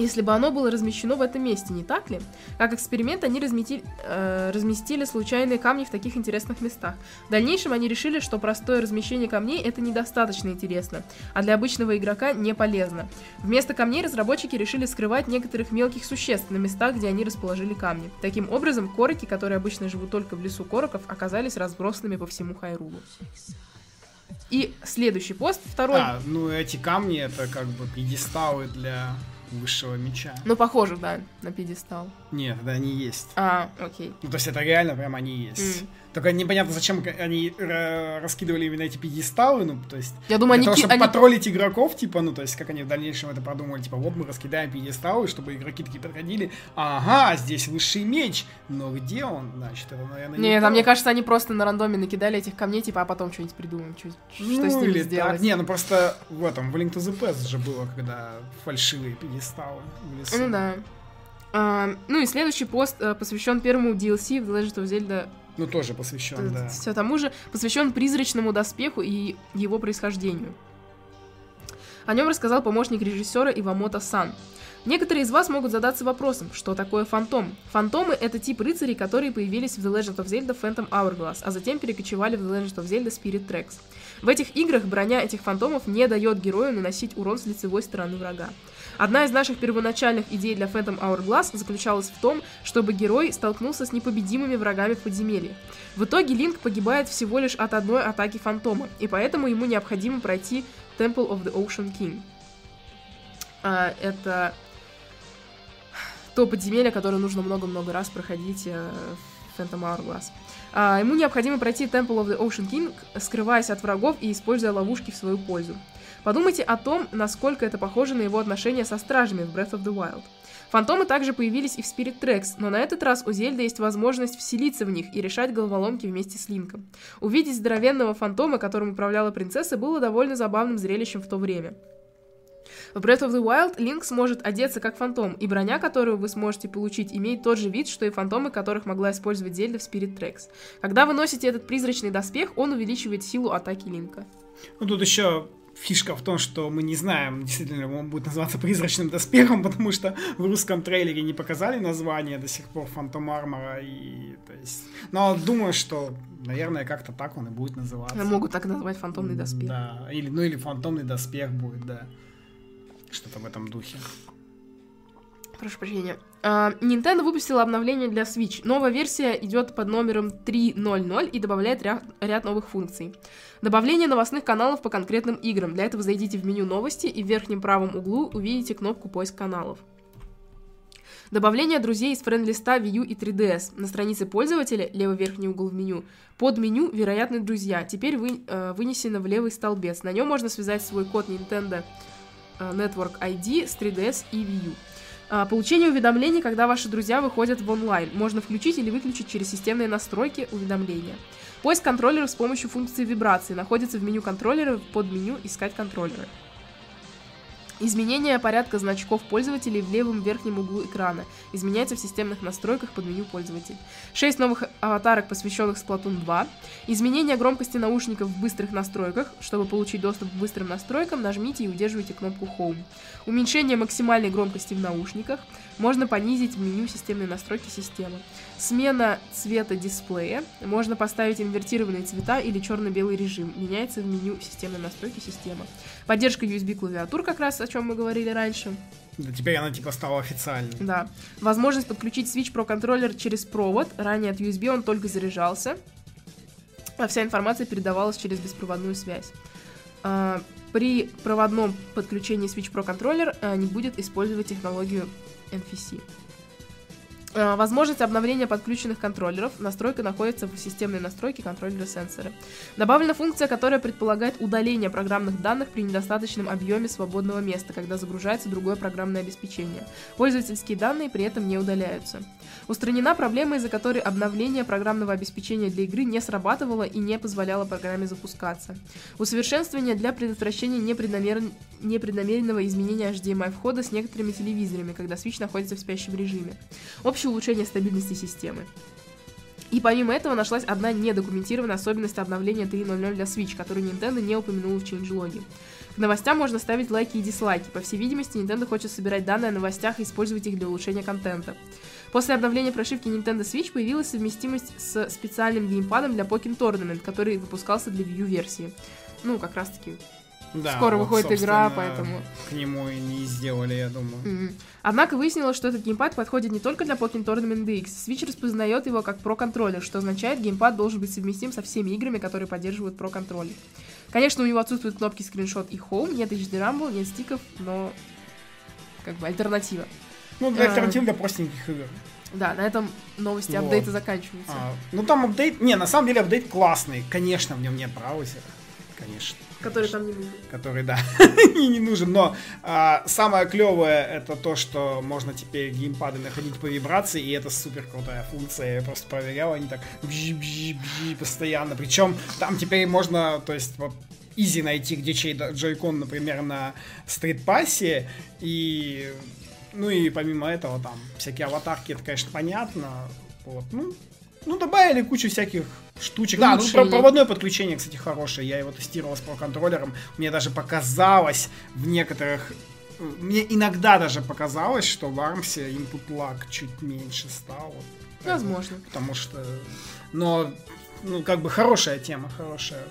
если бы оно было размещено в этом месте, не так ли? Как эксперимент они размети, э, разместили случайные камни в таких интересных местах. В дальнейшем они решили, что простое размещение камней это недостаточно интересно, а для обычного игрока не полезно. Вместо камней разработчики решили скрывать некоторых мелких существ на местах, где они расположили камни. Таким образом, корики, которые обычно живут только в лесу короков, оказались разбросанными по всему Хайрулу. И следующий пост, второй... А, ну эти камни это как бы пьедесталы для... высшего меча. Ну, похоже, да, на пьедестал. Нет, да, они есть. А, окей. Ну, то есть это реально прям они есть. Mm. Только непонятно, зачем они раскидывали именно эти пьедесталы, ну, то есть... Я думаю, они... Потому, ки... чтобы они... потроллить игроков, типа, ну, то есть, как они в дальнейшем это продумали, типа, вот мы раскидаем пьедесталы, чтобы игроки такие подходили, ага, здесь высший меч, но где он, значит, это, наверное, не... Нет, а мне кажется, они просто на рандоме накидали этих камней, типа, а потом что-нибудь придумаем, что, ну, что с ними сделать. Так. Не, ну, просто в этом, в Link to the Past же было, когда фальшивые пьедесталы в лесу. Ну, да. А, ну, и следующий пост а, посвящен первому ди эл си в The Legend of Zelda. Ну, тоже посвящен, да. Все тому же, посвящен призрачному доспеху и его происхождению. О нем рассказал помощник режиссера Ивамото Сан. Некоторые из вас могут задаться вопросом, что такое фантом? Фантомы — это тип рыцарей, которые появились в The Legend of Zelda Phantom Hourglass, а затем перекочевали в The Legend of Zelda Spirit Tracks. В этих играх броня этих фантомов не дает герою наносить урон с лицевой стороны врага. Одна из наших первоначальных идей для Phantom Hourglass заключалась в том, чтобы герой столкнулся с непобедимыми врагами в подземелье. В итоге Линк погибает всего лишь от одной атаки фантома, и поэтому ему необходимо пройти Temple of the Ocean King. А, это то подземелье, которое нужно много-много раз проходить э, в Phantom Hourglass. А, ему необходимо пройти Temple of the Ocean King, скрываясь от врагов и используя ловушки в свою пользу. Подумайте о том, насколько это похоже на его отношения со стражами в Breath of the Wild. Фантомы также появились и в Spirit Tracks, но на этот раз у Зельды есть возможность вселиться в них и решать головоломки вместе с Линком. Увидеть здоровенного фантома, которым управляла принцесса, было довольно забавным зрелищем в то время. В Breath of the Wild Линк сможет одеться как фантом, и броня, которую вы сможете получить, имеет тот же вид, что и фантомы, которых могла использовать Зельда в Spirit Tracks. Когда вы носите этот призрачный доспех, он увеличивает силу атаки Линка. Ну тут еще... Фишка в том, что мы не знаем, действительно, он будет называться призрачным доспехом, потому что в русском трейлере не показали название до сих пор Phantom Armor, и, то есть... Но думаю, что, наверное, как-то так он и будет называться. Могут так назвать фантомный доспех. Да, или, ну или фантомный доспех будет, да. Что-то в этом духе. Прошу прощения. Uh, Nintendo выпустила обновление для Switch. Новая версия идет под номером три ноль ноль и добавляет ря- ряд новых функций. Добавление новостных каналов по конкретным играм. Для этого зайдите в меню «Новости» и в верхнем правом углу увидите кнопку «Поиск каналов». Добавление друзей из френд-листа Wii U и три ди эс. На странице пользователя, левый верхний угол в меню, под меню «Вероятные друзья». Теперь вы, э, вынесено в левый столбец. На нем можно связать свой код Nintendo Network ай ди с три ди эс и Wii U. Получение уведомлений, когда ваши друзья выходят в онлайн. Можно включить или выключить через системные настройки уведомления. Поиск контроллеров с помощью функции вибрации. Находится в меню контроллера, под меню «Искать контроллеры». Изменение порядка значков пользователей в левом верхнем углу экрана. Изменяется в системных настройках под меню «Пользователь». шесть новых аватарок, посвященных Сплатун два. Изменение громкости наушников в быстрых настройках. Чтобы получить доступ к быстрым настройкам, нажмите и удерживайте кнопку Home. Уменьшение максимальной громкости в наушниках. Можно понизить в меню системные настройки системы. Смена цвета дисплея. Можно поставить инвертированные цвета или черно-белый режим. Меняется в меню системные настройки системы. Поддержка ю эс би-клавиатур, как раз о чем мы говорили раньше. Да, теперь она типа стала официальной. Да. Возможность подключить Switch Pro контроллер через провод. Ранее от ю эс би он только заряжался, а вся информация передавалась через беспроводную связь. При проводном подключении Switch Pro контроллер не будет использовать технологию эн эф си. Возможность обновления подключенных контроллеров. Настройка находится в системной настройке контроллера-сенсора. Добавлена функция, которая предполагает удаление программных данных при недостаточном объеме свободного места, когда загружается другое программное обеспечение. Пользовательские данные при этом не удаляются. Устранена проблема, из-за которой обновление программного обеспечения для игры не срабатывало и не позволяло программе запускаться. Усовершенствование для предотвращения непреднамер... непреднамеренного изменения эйч ди эм ай-входа с некоторыми телевизорами, когда Switch находится в спящем режиме. Улучшение стабильности системы. И помимо этого нашлась одна недокументированная особенность обновления три ноль ноль для Switch, которую Nintendo не упомянула в чейндж-логе. К новостям можно ставить лайки и дизлайки. По всей видимости, Nintendo хочет собирать данные о новостях и использовать их для улучшения контента. После обновления прошивки Nintendo Switch появилась совместимость с специальным геймпадом для Pokemon Tournament, который выпускался для Wii U версии. Ну, как раз таки... Да, скоро вот, выходит игра, поэтому... К нему и не сделали, я думаю. Mm-hmm. Однако выяснилось, что этот геймпад подходит не только для Pokemon Tournament ди экс. Switch распознает его как Pro-контроллер, что означает, геймпад должен быть совместим со всеми играми, которые поддерживают Pro-контроллер. Конечно, у него отсутствуют кнопки Screenshot и Home, нет эйч ди Rumble, нет стиков, но... Как бы альтернатива. Ну, для альтернативы для простеньких игр. Да, на этом новости вот. Апдейта заканчиваются. А, ну, там апдейт... Не, на самом деле апдейт классный. Конечно, в нем нет браузера. Конечно. Который там не нужен. Который, да, и не нужен. Но а, самое клевое это то, что можно теперь геймпады находить по вибрации, и это супер крутая функция. Я просто проверял, они так бжи-бжи-бжи постоянно. Причем там теперь можно, то есть, вот, изи найти, где чей джойкон, например, на стритпассе. И, ну и помимо этого, там, всякие аватарки, это, конечно, понятно. Вот, ну... Ну, добавили кучу всяких штучек. Да, ну, про- проводное подключение, кстати, хорошее. Я его тестировал с Pro-контроллером. Мне даже показалось в некоторых... Мне иногда даже показалось, что в армс input lag чуть меньше стал. Возможно. Потому что... Но, ну, как бы хорошая тема, хорошая.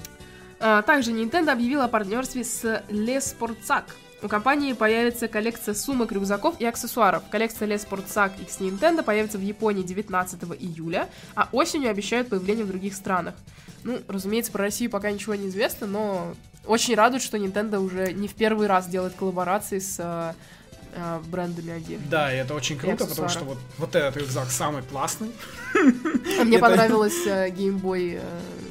А, также Nintendo объявила о партнерстве с Les Sportsac. У компании появится коллекция сумок, рюкзаков и аксессуаров. Коллекция Les Sportsac X Nintendo появится в Японии девятнадцатого июля, а осенью обещают появление в других странах. Ну, разумеется, про Россию пока ничего не известно, но очень радует, что Nintendo уже не в первый раз делает коллаборации с э, брендами одежды. Да, и это очень круто, потому что вот, вот этот рюкзак самый классный. Мне понравилась Game Boy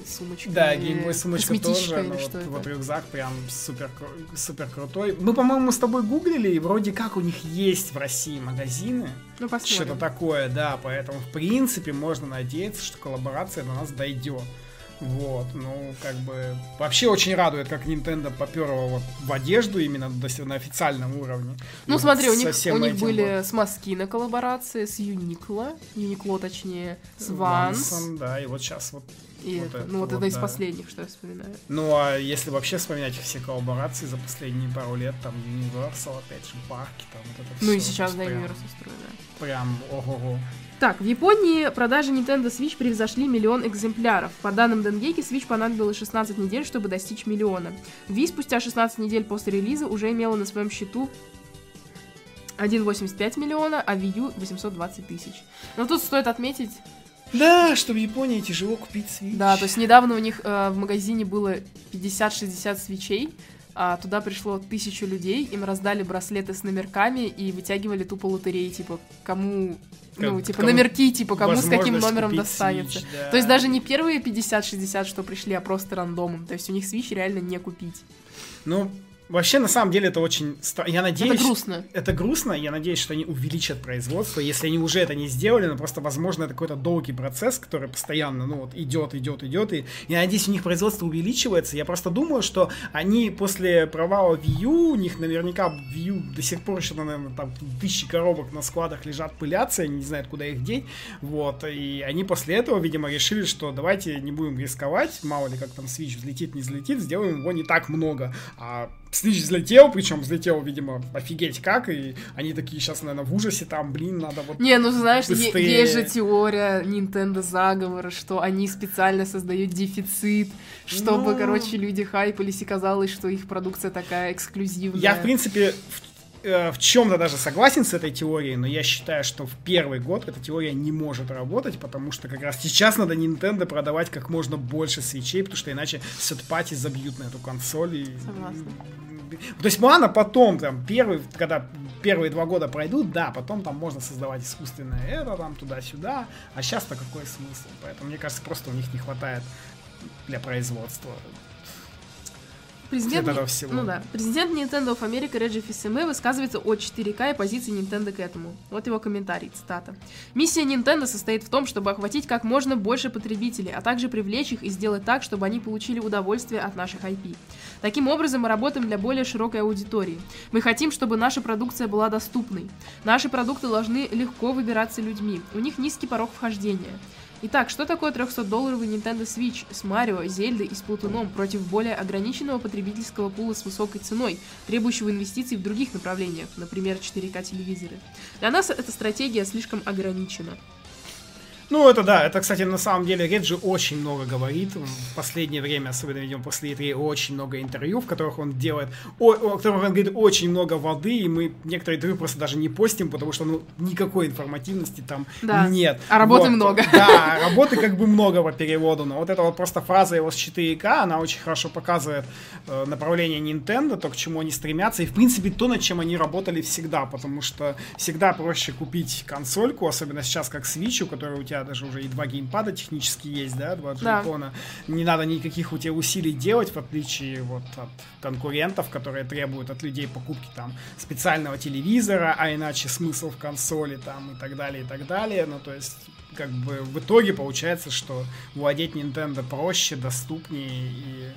сумочка. Да, геймбой сумочка тоже, но вот, вот рюкзак прям супер, супер крутой. Мы, по-моему, с тобой гуглили, и вроде как у них есть в России магазины. Ну, посмотрим. Что-то такое, да, поэтому, в принципе, можно надеяться, что коллаборация до нас дойдет. Вот, ну, как бы, вообще очень радует, как Nintendo попёрло вот в одежду именно до, на официальном уровне. Ну, вот, смотри, у них, у них были вот. С Москина коллаборации, с Uniqlo, Uniqlo, точнее, с Vans. Да, и вот сейчас вот. И, вот это, ну, вот это вот, из да. последних, что я вспоминаю. Ну, а если вообще вспоминать все коллаборации за последние пару лет, там, Universal, опять же, парки, там, вот это Ну, все, и сейчас на Universal строят, да. Прям, ого-го. Так, в Японии продажи Nintendo Switch превзошли миллион экземпляров. По данным Денгейки, Switch понадобилось шестнадцать недель, чтобы достичь миллиона. Wii спустя шестнадцать недель после релиза уже имела на своем счету один целых восемьдесят пять миллиона, а Wii U восемьсот двадцать тысяч. Но тут стоит отметить... Да, что в Японии тяжело купить Switch. Да, то есть недавно у них э, в магазине было пятьдесят-шестьдесят свитчей, а туда пришло тысячу людей, им раздали браслеты с номерками и вытягивали тупо лотереи, типа, кому... Как, ну, типа, номерки, типа, кому с каким номером достанется. Switch, да. То есть даже не первые пятьдесят-шестьдесят, что пришли, а просто рандомом. То есть у них Switch реально не купить. Ну, вообще, на самом деле, это очень... Я надеюсь, это грустно. Это грустно. Я надеюсь, что они увеличат производство. Если они уже это не сделали, но просто, возможно, это какой-то долгий процесс, который постоянно, ну, вот, идет, идет, идет. И я надеюсь, у них производство увеличивается. Я просто думаю, что они после провала Wii U, у них наверняка Wii U до сих пор еще, наверное, там тысячи коробок на складах лежат, пылятся, они не знают, куда их деть. Вот. И они после этого, видимо, решили, что давайте не будем рисковать. Мало ли, как там Switch взлетит, не взлетит. Сделаем его не так много. А Switch взлетел, причем взлетел, видимо, офигеть как, и они такие сейчас, наверное, в ужасе, там, блин, надо вот Не, ну знаешь, быстрее. Есть же теория Nintendo заговора, что они специально создают дефицит, чтобы, ну... короче, люди хайпались и казалось, что их продукция такая эксклюзивная. Я, в принципе, в, э, в чем-то даже согласен с этой теорией, но я считаю, что в первый год эта теория не может работать, потому что как раз сейчас надо Nintendo продавать как можно больше свитчей, потому что иначе сет-пати забьют на эту консоль. И... Согласна. То есть, ладно, потом, там, первый, когда первые два года пройдут, да, потом там можно создавать искусственное это, там, туда-сюда, а сейчас-то какой смысл? Поэтому, мне кажется, просто у них не хватает для производства Президент... этого всего. Ну да. Президент Nintendo of America Реджи Фиссеме высказывается о четыре ка и позиции Nintendo к этому. Вот его комментарий, цитата. «Миссия Nintendo состоит в том, чтобы охватить как можно больше потребителей, а также привлечь их и сделать так, чтобы они получили удовольствие от наших ай пи. Таким образом, мы работаем для более широкой аудитории. Мы хотим, чтобы наша продукция была доступной. Наши продукты должны легко выбираться людьми. У них низкий порог вхождения. Итак, что такое трехсотдолларовый Nintendo Switch с Марио, Зельдой и Сплатуном против более ограниченного потребительского пула с высокой ценой, требующего инвестиций в других направлениях, например, четыре ка телевизоры? Для нас эта стратегия слишком ограничена. Ну, это да, это, кстати, на самом деле Реджи очень много говорит в последнее время, особенно, видимо, после и три, очень много интервью, в которых он делает, о, о которых он говорит очень много воды, и мы некоторые интервью просто даже не постим, потому что, ну, никакой информативности там да. нет. А работы вот. много. Да, работы как бы много по переводу, но вот эта вот просто фраза его с четыре ка, она очень хорошо показывает э, направление Nintendo, то, к чему они стремятся, и, в принципе, то, над чем они работали всегда, потому что всегда проще купить консольку, особенно сейчас, как Switch, у которой у тебя даже уже и два геймпада технически есть, да, два джойкона. Да. Не надо никаких у тебя усилий делать, в отличие вот от конкурентов, которые требуют от людей покупки там специального телевизора, а иначе смысл в консоли там и так далее, и так далее. Ну, то есть, как бы в итоге получается, что владеть Nintendo проще, доступнее и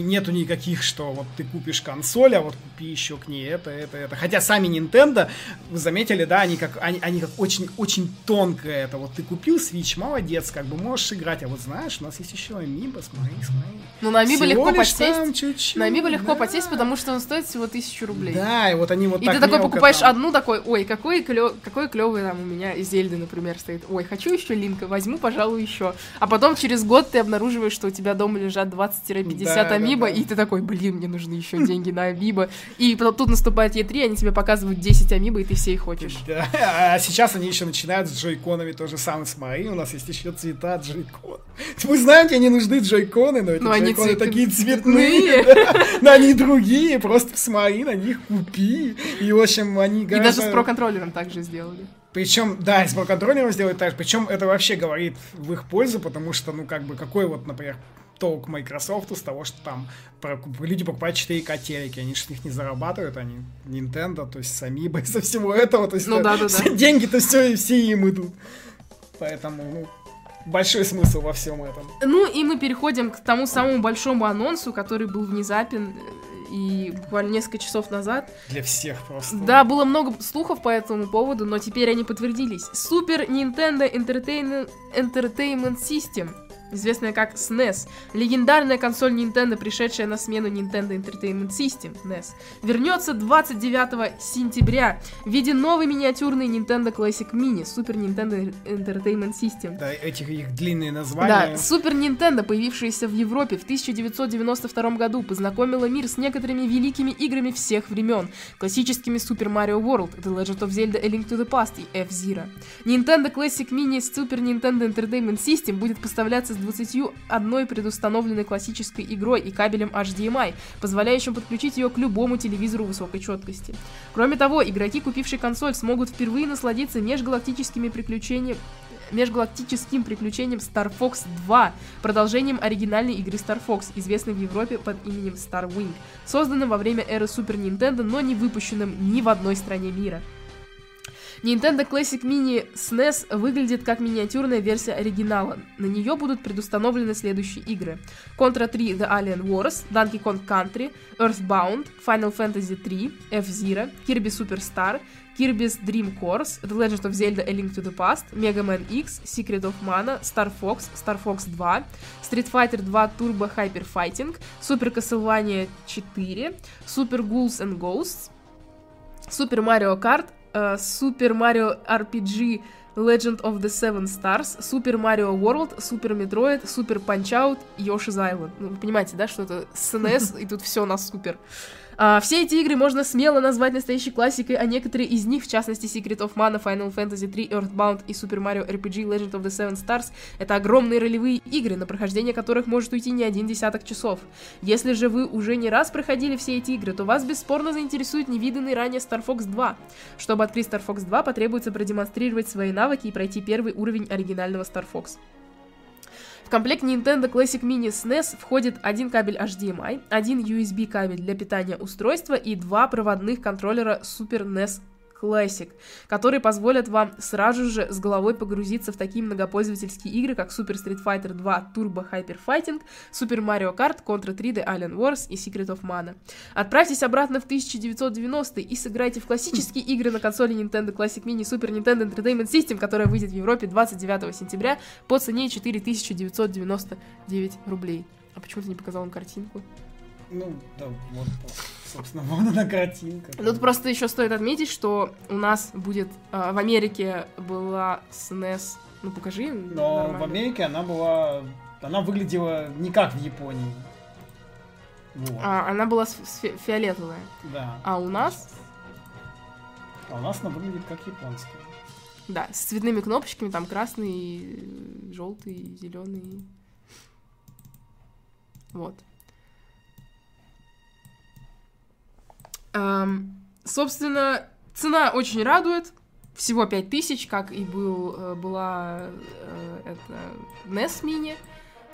нету никаких, что вот ты купишь консоль, а вот купи еще к ней это, это, это. Хотя сами Nintendo, вы заметили, да, они как, они, они как очень, очень тонко это. Вот ты купил Switch, молодец, как бы можешь играть, а вот знаешь, у нас есть еще Amiibo, смотри, смотри. Ну, на Amiibo легко подсесть. Чуть-чуть, на Amiibo да. легко подсесть, потому что он стоит всего тысячу рублей. Да, и вот они вот и так. И ты такой покупаешь там одну, такой, ой, какой, клё... какой клевый там у меня из Зельды, например, стоит. Ой, хочу еще Линка, возьму, пожалуй, еще. А потом через год ты обнаруживаешь, что у тебя дома лежат двадцать-пятьдесят да. от Амибо, да, да. и ты такой, блин, мне нужны еще деньги на Амибо. И потом тут наступает и три, они тебе показывают десять Амибо, и ты все их хочешь. Да. А сейчас они еще начинают с джойконами, то же самое с Мари. У нас есть еще цвета джойкон. Мы знаем, тебе не нужны джойконы, но эти но джойконы цвет... такие цветные. Но они другие, просто смотри на них, купи. И, в общем, они... И даже с Pro-контроллером так же сделали. Причем, да, и с Pro-контроллером сделали так же. Причем это вообще говорит в их пользу, потому что, ну, как бы, какой вот, например... толк Microsoft с того, что там люди покупают четыре ка телеки, они же с них не зарабатывают, они Nintendo, то есть с Amiibo, со всего этого, то есть ну, да, да, да. деньги-то все, все им идут. Поэтому, ну, большой смысл во всем этом. Ну и мы переходим к тому самому большому анонсу, который был внезапен и буквально несколько часов назад. Для всех просто. Да, было много слухов по этому поводу, но теперь они подтвердились. Super Nintendo Entertainment, Entertainment System, известная как эс эн и эс, легендарная консоль Nintendo, пришедшая на смену Nintendo Entertainment System, нэс, вернется двадцать девятого сентября в виде новой миниатюрной Nintendo Classic Mini, Super Nintendo Entertainment System. Да, этих их длинные названия. Да, Super Nintendo, появившаяся в Европе в тысяча девятьсот девяносто втором году, познакомила мир с некоторыми великими играми всех времен, классическими Super Mario World, The Legend of Zelda: A Link to the Past и F-Zero. Nintendo Classic Mini с Super Nintendo Entertainment System будет поставляться с двадцатью одной предустановленной классической игрой и кабелем эйч ди эм ай, позволяющим подключить ее к любому телевизору высокой четкости. Кроме того, игроки, купившие консоль, смогут впервые насладиться межгалактическими приключениями, межгалактическим приключением Star Fox два, продолжением оригинальной игры Star Fox, известной в Европе под именем Star Wing, созданным во время эры Super Nintendo, но не выпущенным ни в одной стране мира. Nintendo Classic Mini эс эн и эс выглядит как миниатюрная версия оригинала. На нее будут предустановлены следующие игры: Contra три The Alien Wars, Donkey Kong Country, Earthbound, Final Fantasy три, F-Zero, Kirby Superstar, Kirby's Dream Course, The Legend of Zelda: A Link to the Past, Mega Man X, Secret of Mana, Star Fox, Star Fox два, Street Fighter два Turbo Hyper Fighting, Super Castlevania четыре, Super Ghouls and Ghosts, Super Mario Kart, Uh, Super Mario ар пи джи Legend of the Seven Stars, Super Mario World, Super Metroid, Super Punch-Out, Yoshi's Island. Ну, вы понимаете, да, что это эс эн и эс, и тут все на супер. Uh, все эти игры можно смело назвать настоящей классикой, а некоторые из них, в частности Secret of Mana, Final Fantasy три, Earthbound и Super Mario ар пи джи Legend of the Seven Stars, это огромные ролевые игры, на прохождение которых может уйти не один десяток часов. Если же вы уже не раз проходили все эти игры, то вас бесспорно заинтересует невиданный ранее Star Fox два. Чтобы открыть Star Fox два, потребуется продемонстрировать свои навыки и пройти первый уровень оригинального Star Fox. В комплект Nintendo Classic Mini эс эн и эс входит один кабель эйч ди эм ай, один ю эс би кабель для питания устройства и два проводных контроллера Super нэс Classic, которые позволят вам сразу же с головой погрузиться в такие многопользовательские игры, как Super Street Fighter два Turbo Hyper Fighting, Super Mario Kart, Contra три дэ, Alien Wars и Secret of Mana. Отправьтесь обратно в тысяча девятьсот девяностые и сыграйте в классические игры на консоли Nintendo Classic Mini Super Nintendo Entertainment System, которая выйдет в Европе двадцать девятого сентября по цене четыре тысячи девятьсот девяносто девять рублей. А почему ты не показал им картинку? Ну, да, вот, собственно, вот она картинка. Тут просто еще стоит отметить, что у нас будет... Э, в Америке была эс эн эс... Ну, покажи. Но нормально. В Америке она была... Она выглядела не как в Японии. Вот. А, она была фи- фиолетовая. Да. А у нас... А у нас она выглядит как японская. Да, с цветными кнопочками, там красный, желтый, зеленый. Вот. Um, собственно, цена очень радует. Всего пять тысяч, как и был, была это, эн и эс Mini.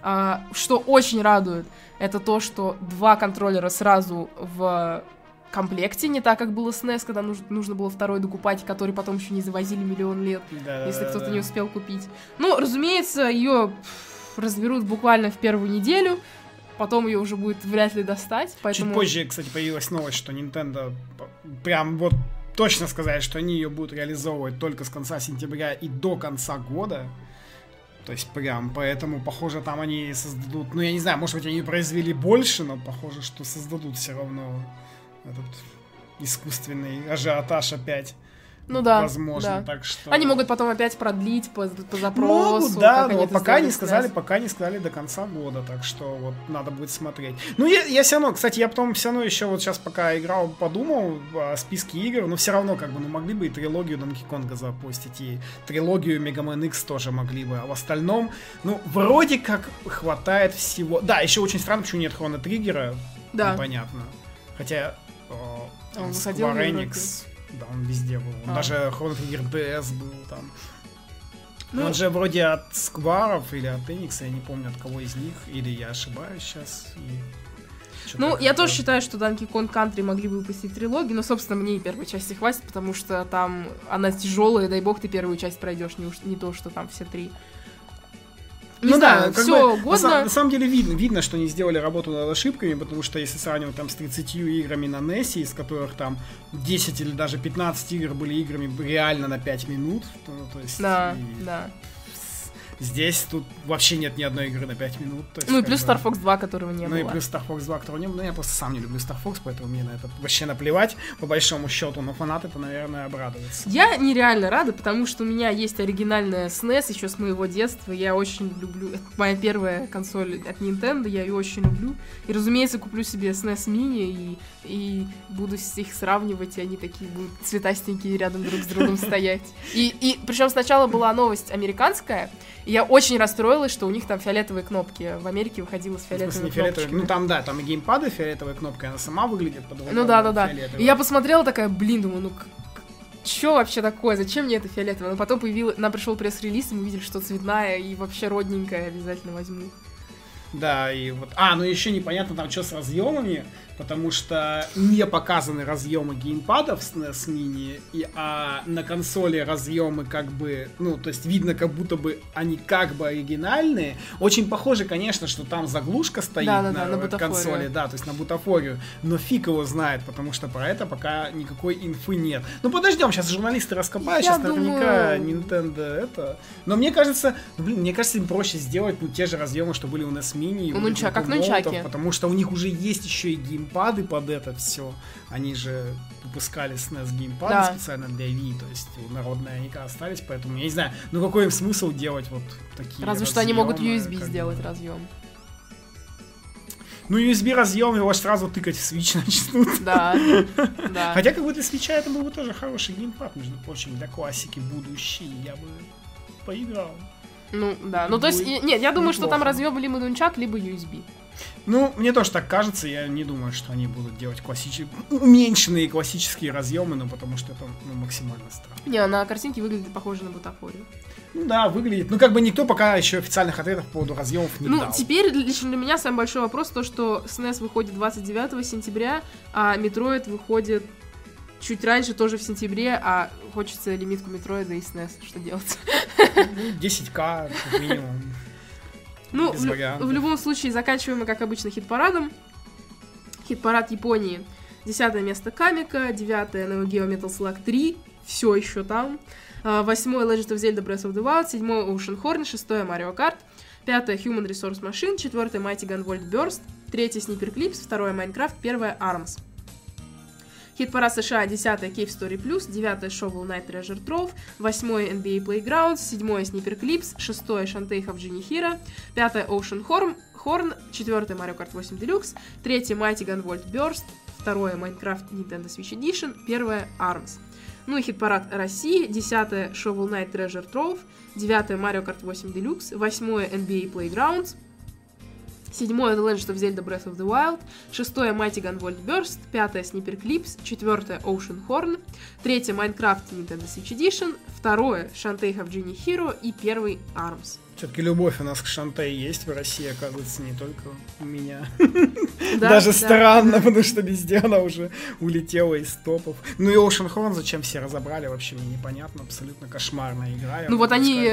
Uh, что очень радует, это то, что два контроллера сразу в комплекте, не так, как было с эн и эс, когда нужно, нужно было второй докупать, который потом еще не завозили миллион лет, да, если да, кто-то да. не успел купить. Ну, разумеется, ее разберут буквально в первую неделю. Потом ее уже будет вряд ли достать. Поэтому... Чуть позже, кстати, появилась новость, что Nintendo прям вот точно сказали, что они ее будут реализовывать только с конца сентября и до конца года. То есть прям, поэтому, похоже, там они создадут... Ну, я не знаю, может быть, они произвели больше, но похоже, что создадут все равно этот искусственный ажиотаж опять. Ну да, возможно, да. Так что... Они могут потом опять продлить по, по запросу. Могут, да, но пока не сказали, пока не сказали до конца года, так что вот надо будет смотреть. Ну, я, я все равно, кстати, я потом все равно еще вот сейчас пока играл, подумал о списке игр, но все равно как бы, ну, могли бы и трилогию Donkey Konga запустить, и трилогию Mega Man X тоже могли бы, а в остальном, ну, вроде как хватает всего. Да, еще очень странно, почему нет Хроно Триггера, да. Непонятно. Хотя э, Square Enix... Да, он везде был. Он а. даже Хроно Триггер ди эс был там. Ну, он же вроде от Скваров или от Эникса, я не помню, от кого из них. Или я ошибаюсь сейчас. И... Ну, я тоже считаю, что Donkey Kong Country могли бы выпустить трилогию, но, собственно, мне и первой части хватит, потому что там она тяжелая, дай бог ты первую часть пройдешь, не, уж... не то, что там все три. Не ну знаю, да, все бы, годно. На, на самом деле видно, видно, что они сделали работу над ошибками, потому что если сравнивать там с тридцатью играми на эн и эс, из которых там десять или даже пятнадцать игр были играми реально на пять минут, то, то есть... Да, и... да. Здесь тут вообще нет ни одной игры на пять минут. То есть, ну и плюс бы... Star Fox два, которого не ну, было. Ну и плюс Star Fox два, которого не было. Ну я просто сам не люблю Star Fox, поэтому мне на это вообще наплевать, по большому счету. Но фанаты-то, наверное, обрадуются. Я нереально рада, потому что у меня есть оригинальная эс эн эс еще с моего детства. Я очень люблю... Это моя первая консоль от Nintendo, я ее очень люблю. И, разумеется, куплю себе эс эн эс Mini и, и буду их сравнивать, и они такие будут цветастенькие рядом друг с другом стоять. И, и причем сначала была новость американская, я очень расстроилась, что у них там фиолетовые кнопки. В Америке выходила с фиолетовыми кнопками. Ну там, да, там и геймпады, фиолетовая кнопка, она сама выглядит по-другому. Ну да, да, да. И я посмотрела такая, блин, думаю, ну что вообще такое? Зачем мне это фиолетовое? Но потом появилась, нам пришел пресс-релиз, и мы увидели, что цветная и вообще родненькая, обязательно возьму. Да, и вот... А, ну еще непонятно там, что с разъемами, потому что не показаны разъемы геймпадов с эн и эс Mini, и, а на консоли разъемы как бы... Ну, то есть видно, как будто бы они как бы оригинальные. Очень похоже, конечно, что там заглушка стоит да, да, на, да, на консоли, да, то есть на бутафорию, но фиг его знает, потому что про это пока никакой инфы нет. Ну, подождем, сейчас журналисты раскопают, Я сейчас думаю... наверняка Nintendo это... Но мне кажется, ну, блин, мне кажется, им проще сделать ну, те же разъемы, что были у эн и эс Mini, Мини, у Нунча, как Нунчаки. Потому что у них уже есть еще и геймпады под это все. Они же выпускали эс эн эс геймпады да. специально для Wii, то есть народные они остались, поэтому я не знаю, ну какой им смысл делать вот такие Разве разъемы, что они могут ю эс би сделать бы. разъем. Ну, ю эс би разъем, его аж сразу тыкать в Switch начнут. Да, да. Хотя как бы для Switch это был бы тоже хороший геймпад, между прочим, для классики будущей я бы поиграл. Ну, да. Ну, то есть, нет, я думаю, неплохо. Что там разъём либо нунчак, либо ю эс би. Ну, мне тоже так кажется, я не думаю, что они будут делать классические, уменьшенные классические разъемы, ну, потому что это ну, максимально странно. Не, на картинке выглядит похоже на бутафорию. Ну, да, выглядит. Ну, как бы никто пока еще официальных ответов по поводу разъемов не ну, дал. Ну, теперь лично для меня самый большой вопрос, то, что эс эн эс выходит двадцать девятого сентября, а Metroid выходит чуть раньше, тоже в сентябре, а хочется лимитку Метроида и снес. Что делать? десять тысяч минимум. Ну, в, в любом случае, заканчиваем мы, как обычно, хит-парадом. Хит-парад Японии. Десятое место Камика, девятое Neo Geo Metal Slug три, все еще там. Восьмое Legend of Zelda Breath of the Wild, седьмое Ocean Horn, шестое Mario Kart, пятое Human Resource Machine, четвертое Mighty Gunvolt Burst, третье Sniper Clips, второе Minecraft, первое армс. Хит-парад США, десятое Cave Story Plus, девятое Shovel Knight Treasure Trove, восьмое эн би эй Playgrounds, седьмое Sniper Clips, шестое Shantae of Genie Hero, пятое Ocean Horn, четвертое Mario Kart восемь Deluxe, третье Mighty Gunvolt Burst, второе Minecraft Nintendo Switch Edition, первое армс. Ну и хит-парад России, десятое Shovel Knight Treasure Trove, девятое Mario Kart восемь Deluxe, восьмое эн би эй Playgrounds, седьмое The Legend of Zelda Breath of the Wild, шестое Mighty Gunvolt Burst, пятое Sniper Clips, четвертое Ocean Horn, третье Minecraft Nintendo Switch Edition, второе Shantae of Genie Hero и первый армс. Все-таки любовь у нас к Шантае есть в России, оказывается, не только у меня. Да, даже да, странно, да. Потому что везде она уже улетела из топов. Ну и Ocean Horn зачем все разобрали, вообще мне непонятно, абсолютно кошмарная игра. Ну вот они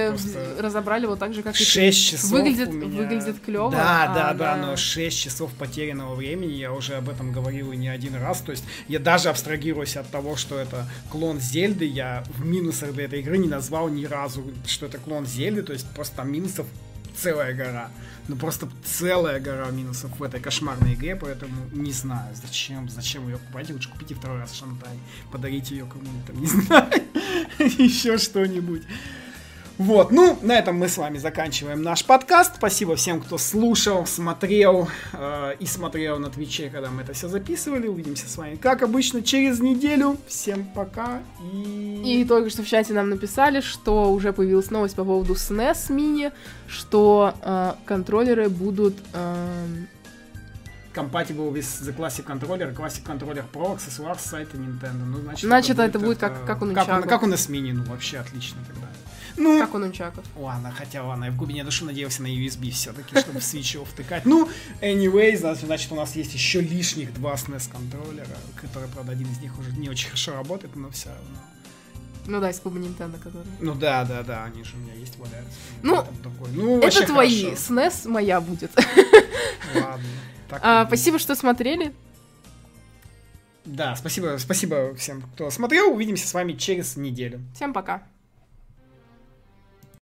разобрали вот так же, как и шесть часов выглядит, у меня. Выглядит клево. Да, а, да, да, да, но шесть часов потерянного времени, я уже об этом говорил и не один раз. То есть я даже абстрагируюсь от того, что это клон Зельды, я в минусах для этой игры не назвал ни разу, что это клон Зельды, то есть просто там минусов целая гора. Ну просто целая гора минусов в этой кошмарной игре, поэтому не знаю, зачем, зачем ее покупать. Лучше купите второй раз Шантай, подарите ее кому-то, не знаю, еще что-нибудь. Вот, ну, на этом мы с вами заканчиваем наш подкаст. Спасибо всем, кто слушал, смотрел э, и смотрел на Твиче, когда мы это все записывали. Увидимся с вами, как обычно, через неделю. Всем пока. И... и только что в чате нам написали, что уже появилась новость по поводу эс эн и эс мини, что э, контроллеры будут... Э... compatible with the Classic Controller, Classic Controller Pro, аксессуар с сайта Nintendo. Ну, значит, значит это, это будет это... как, как у Нунчаку. Как, как у нас мини, ну вообще отлично тогда. Ну, как у Нунчаку. Ладно, хотя ладно, я в глубине души надеялся на ю эс би все-таки, чтобы в Switch его втыкать. Ну, anyway, значит у нас есть еще лишних два эс эн и эс контроллера, которые, правда, один из них уже не очень хорошо работает, но все равно. Ну да, из клуба Nintendo, который... Ну да, да, да, они же у меня есть, валяются. Ну, ну это твои, эс эн и эс моя будет. Ладно. А, спасибо, что смотрели. Да, спасибо, спасибо всем, кто смотрел. Увидимся с вами через неделю. Всем пока.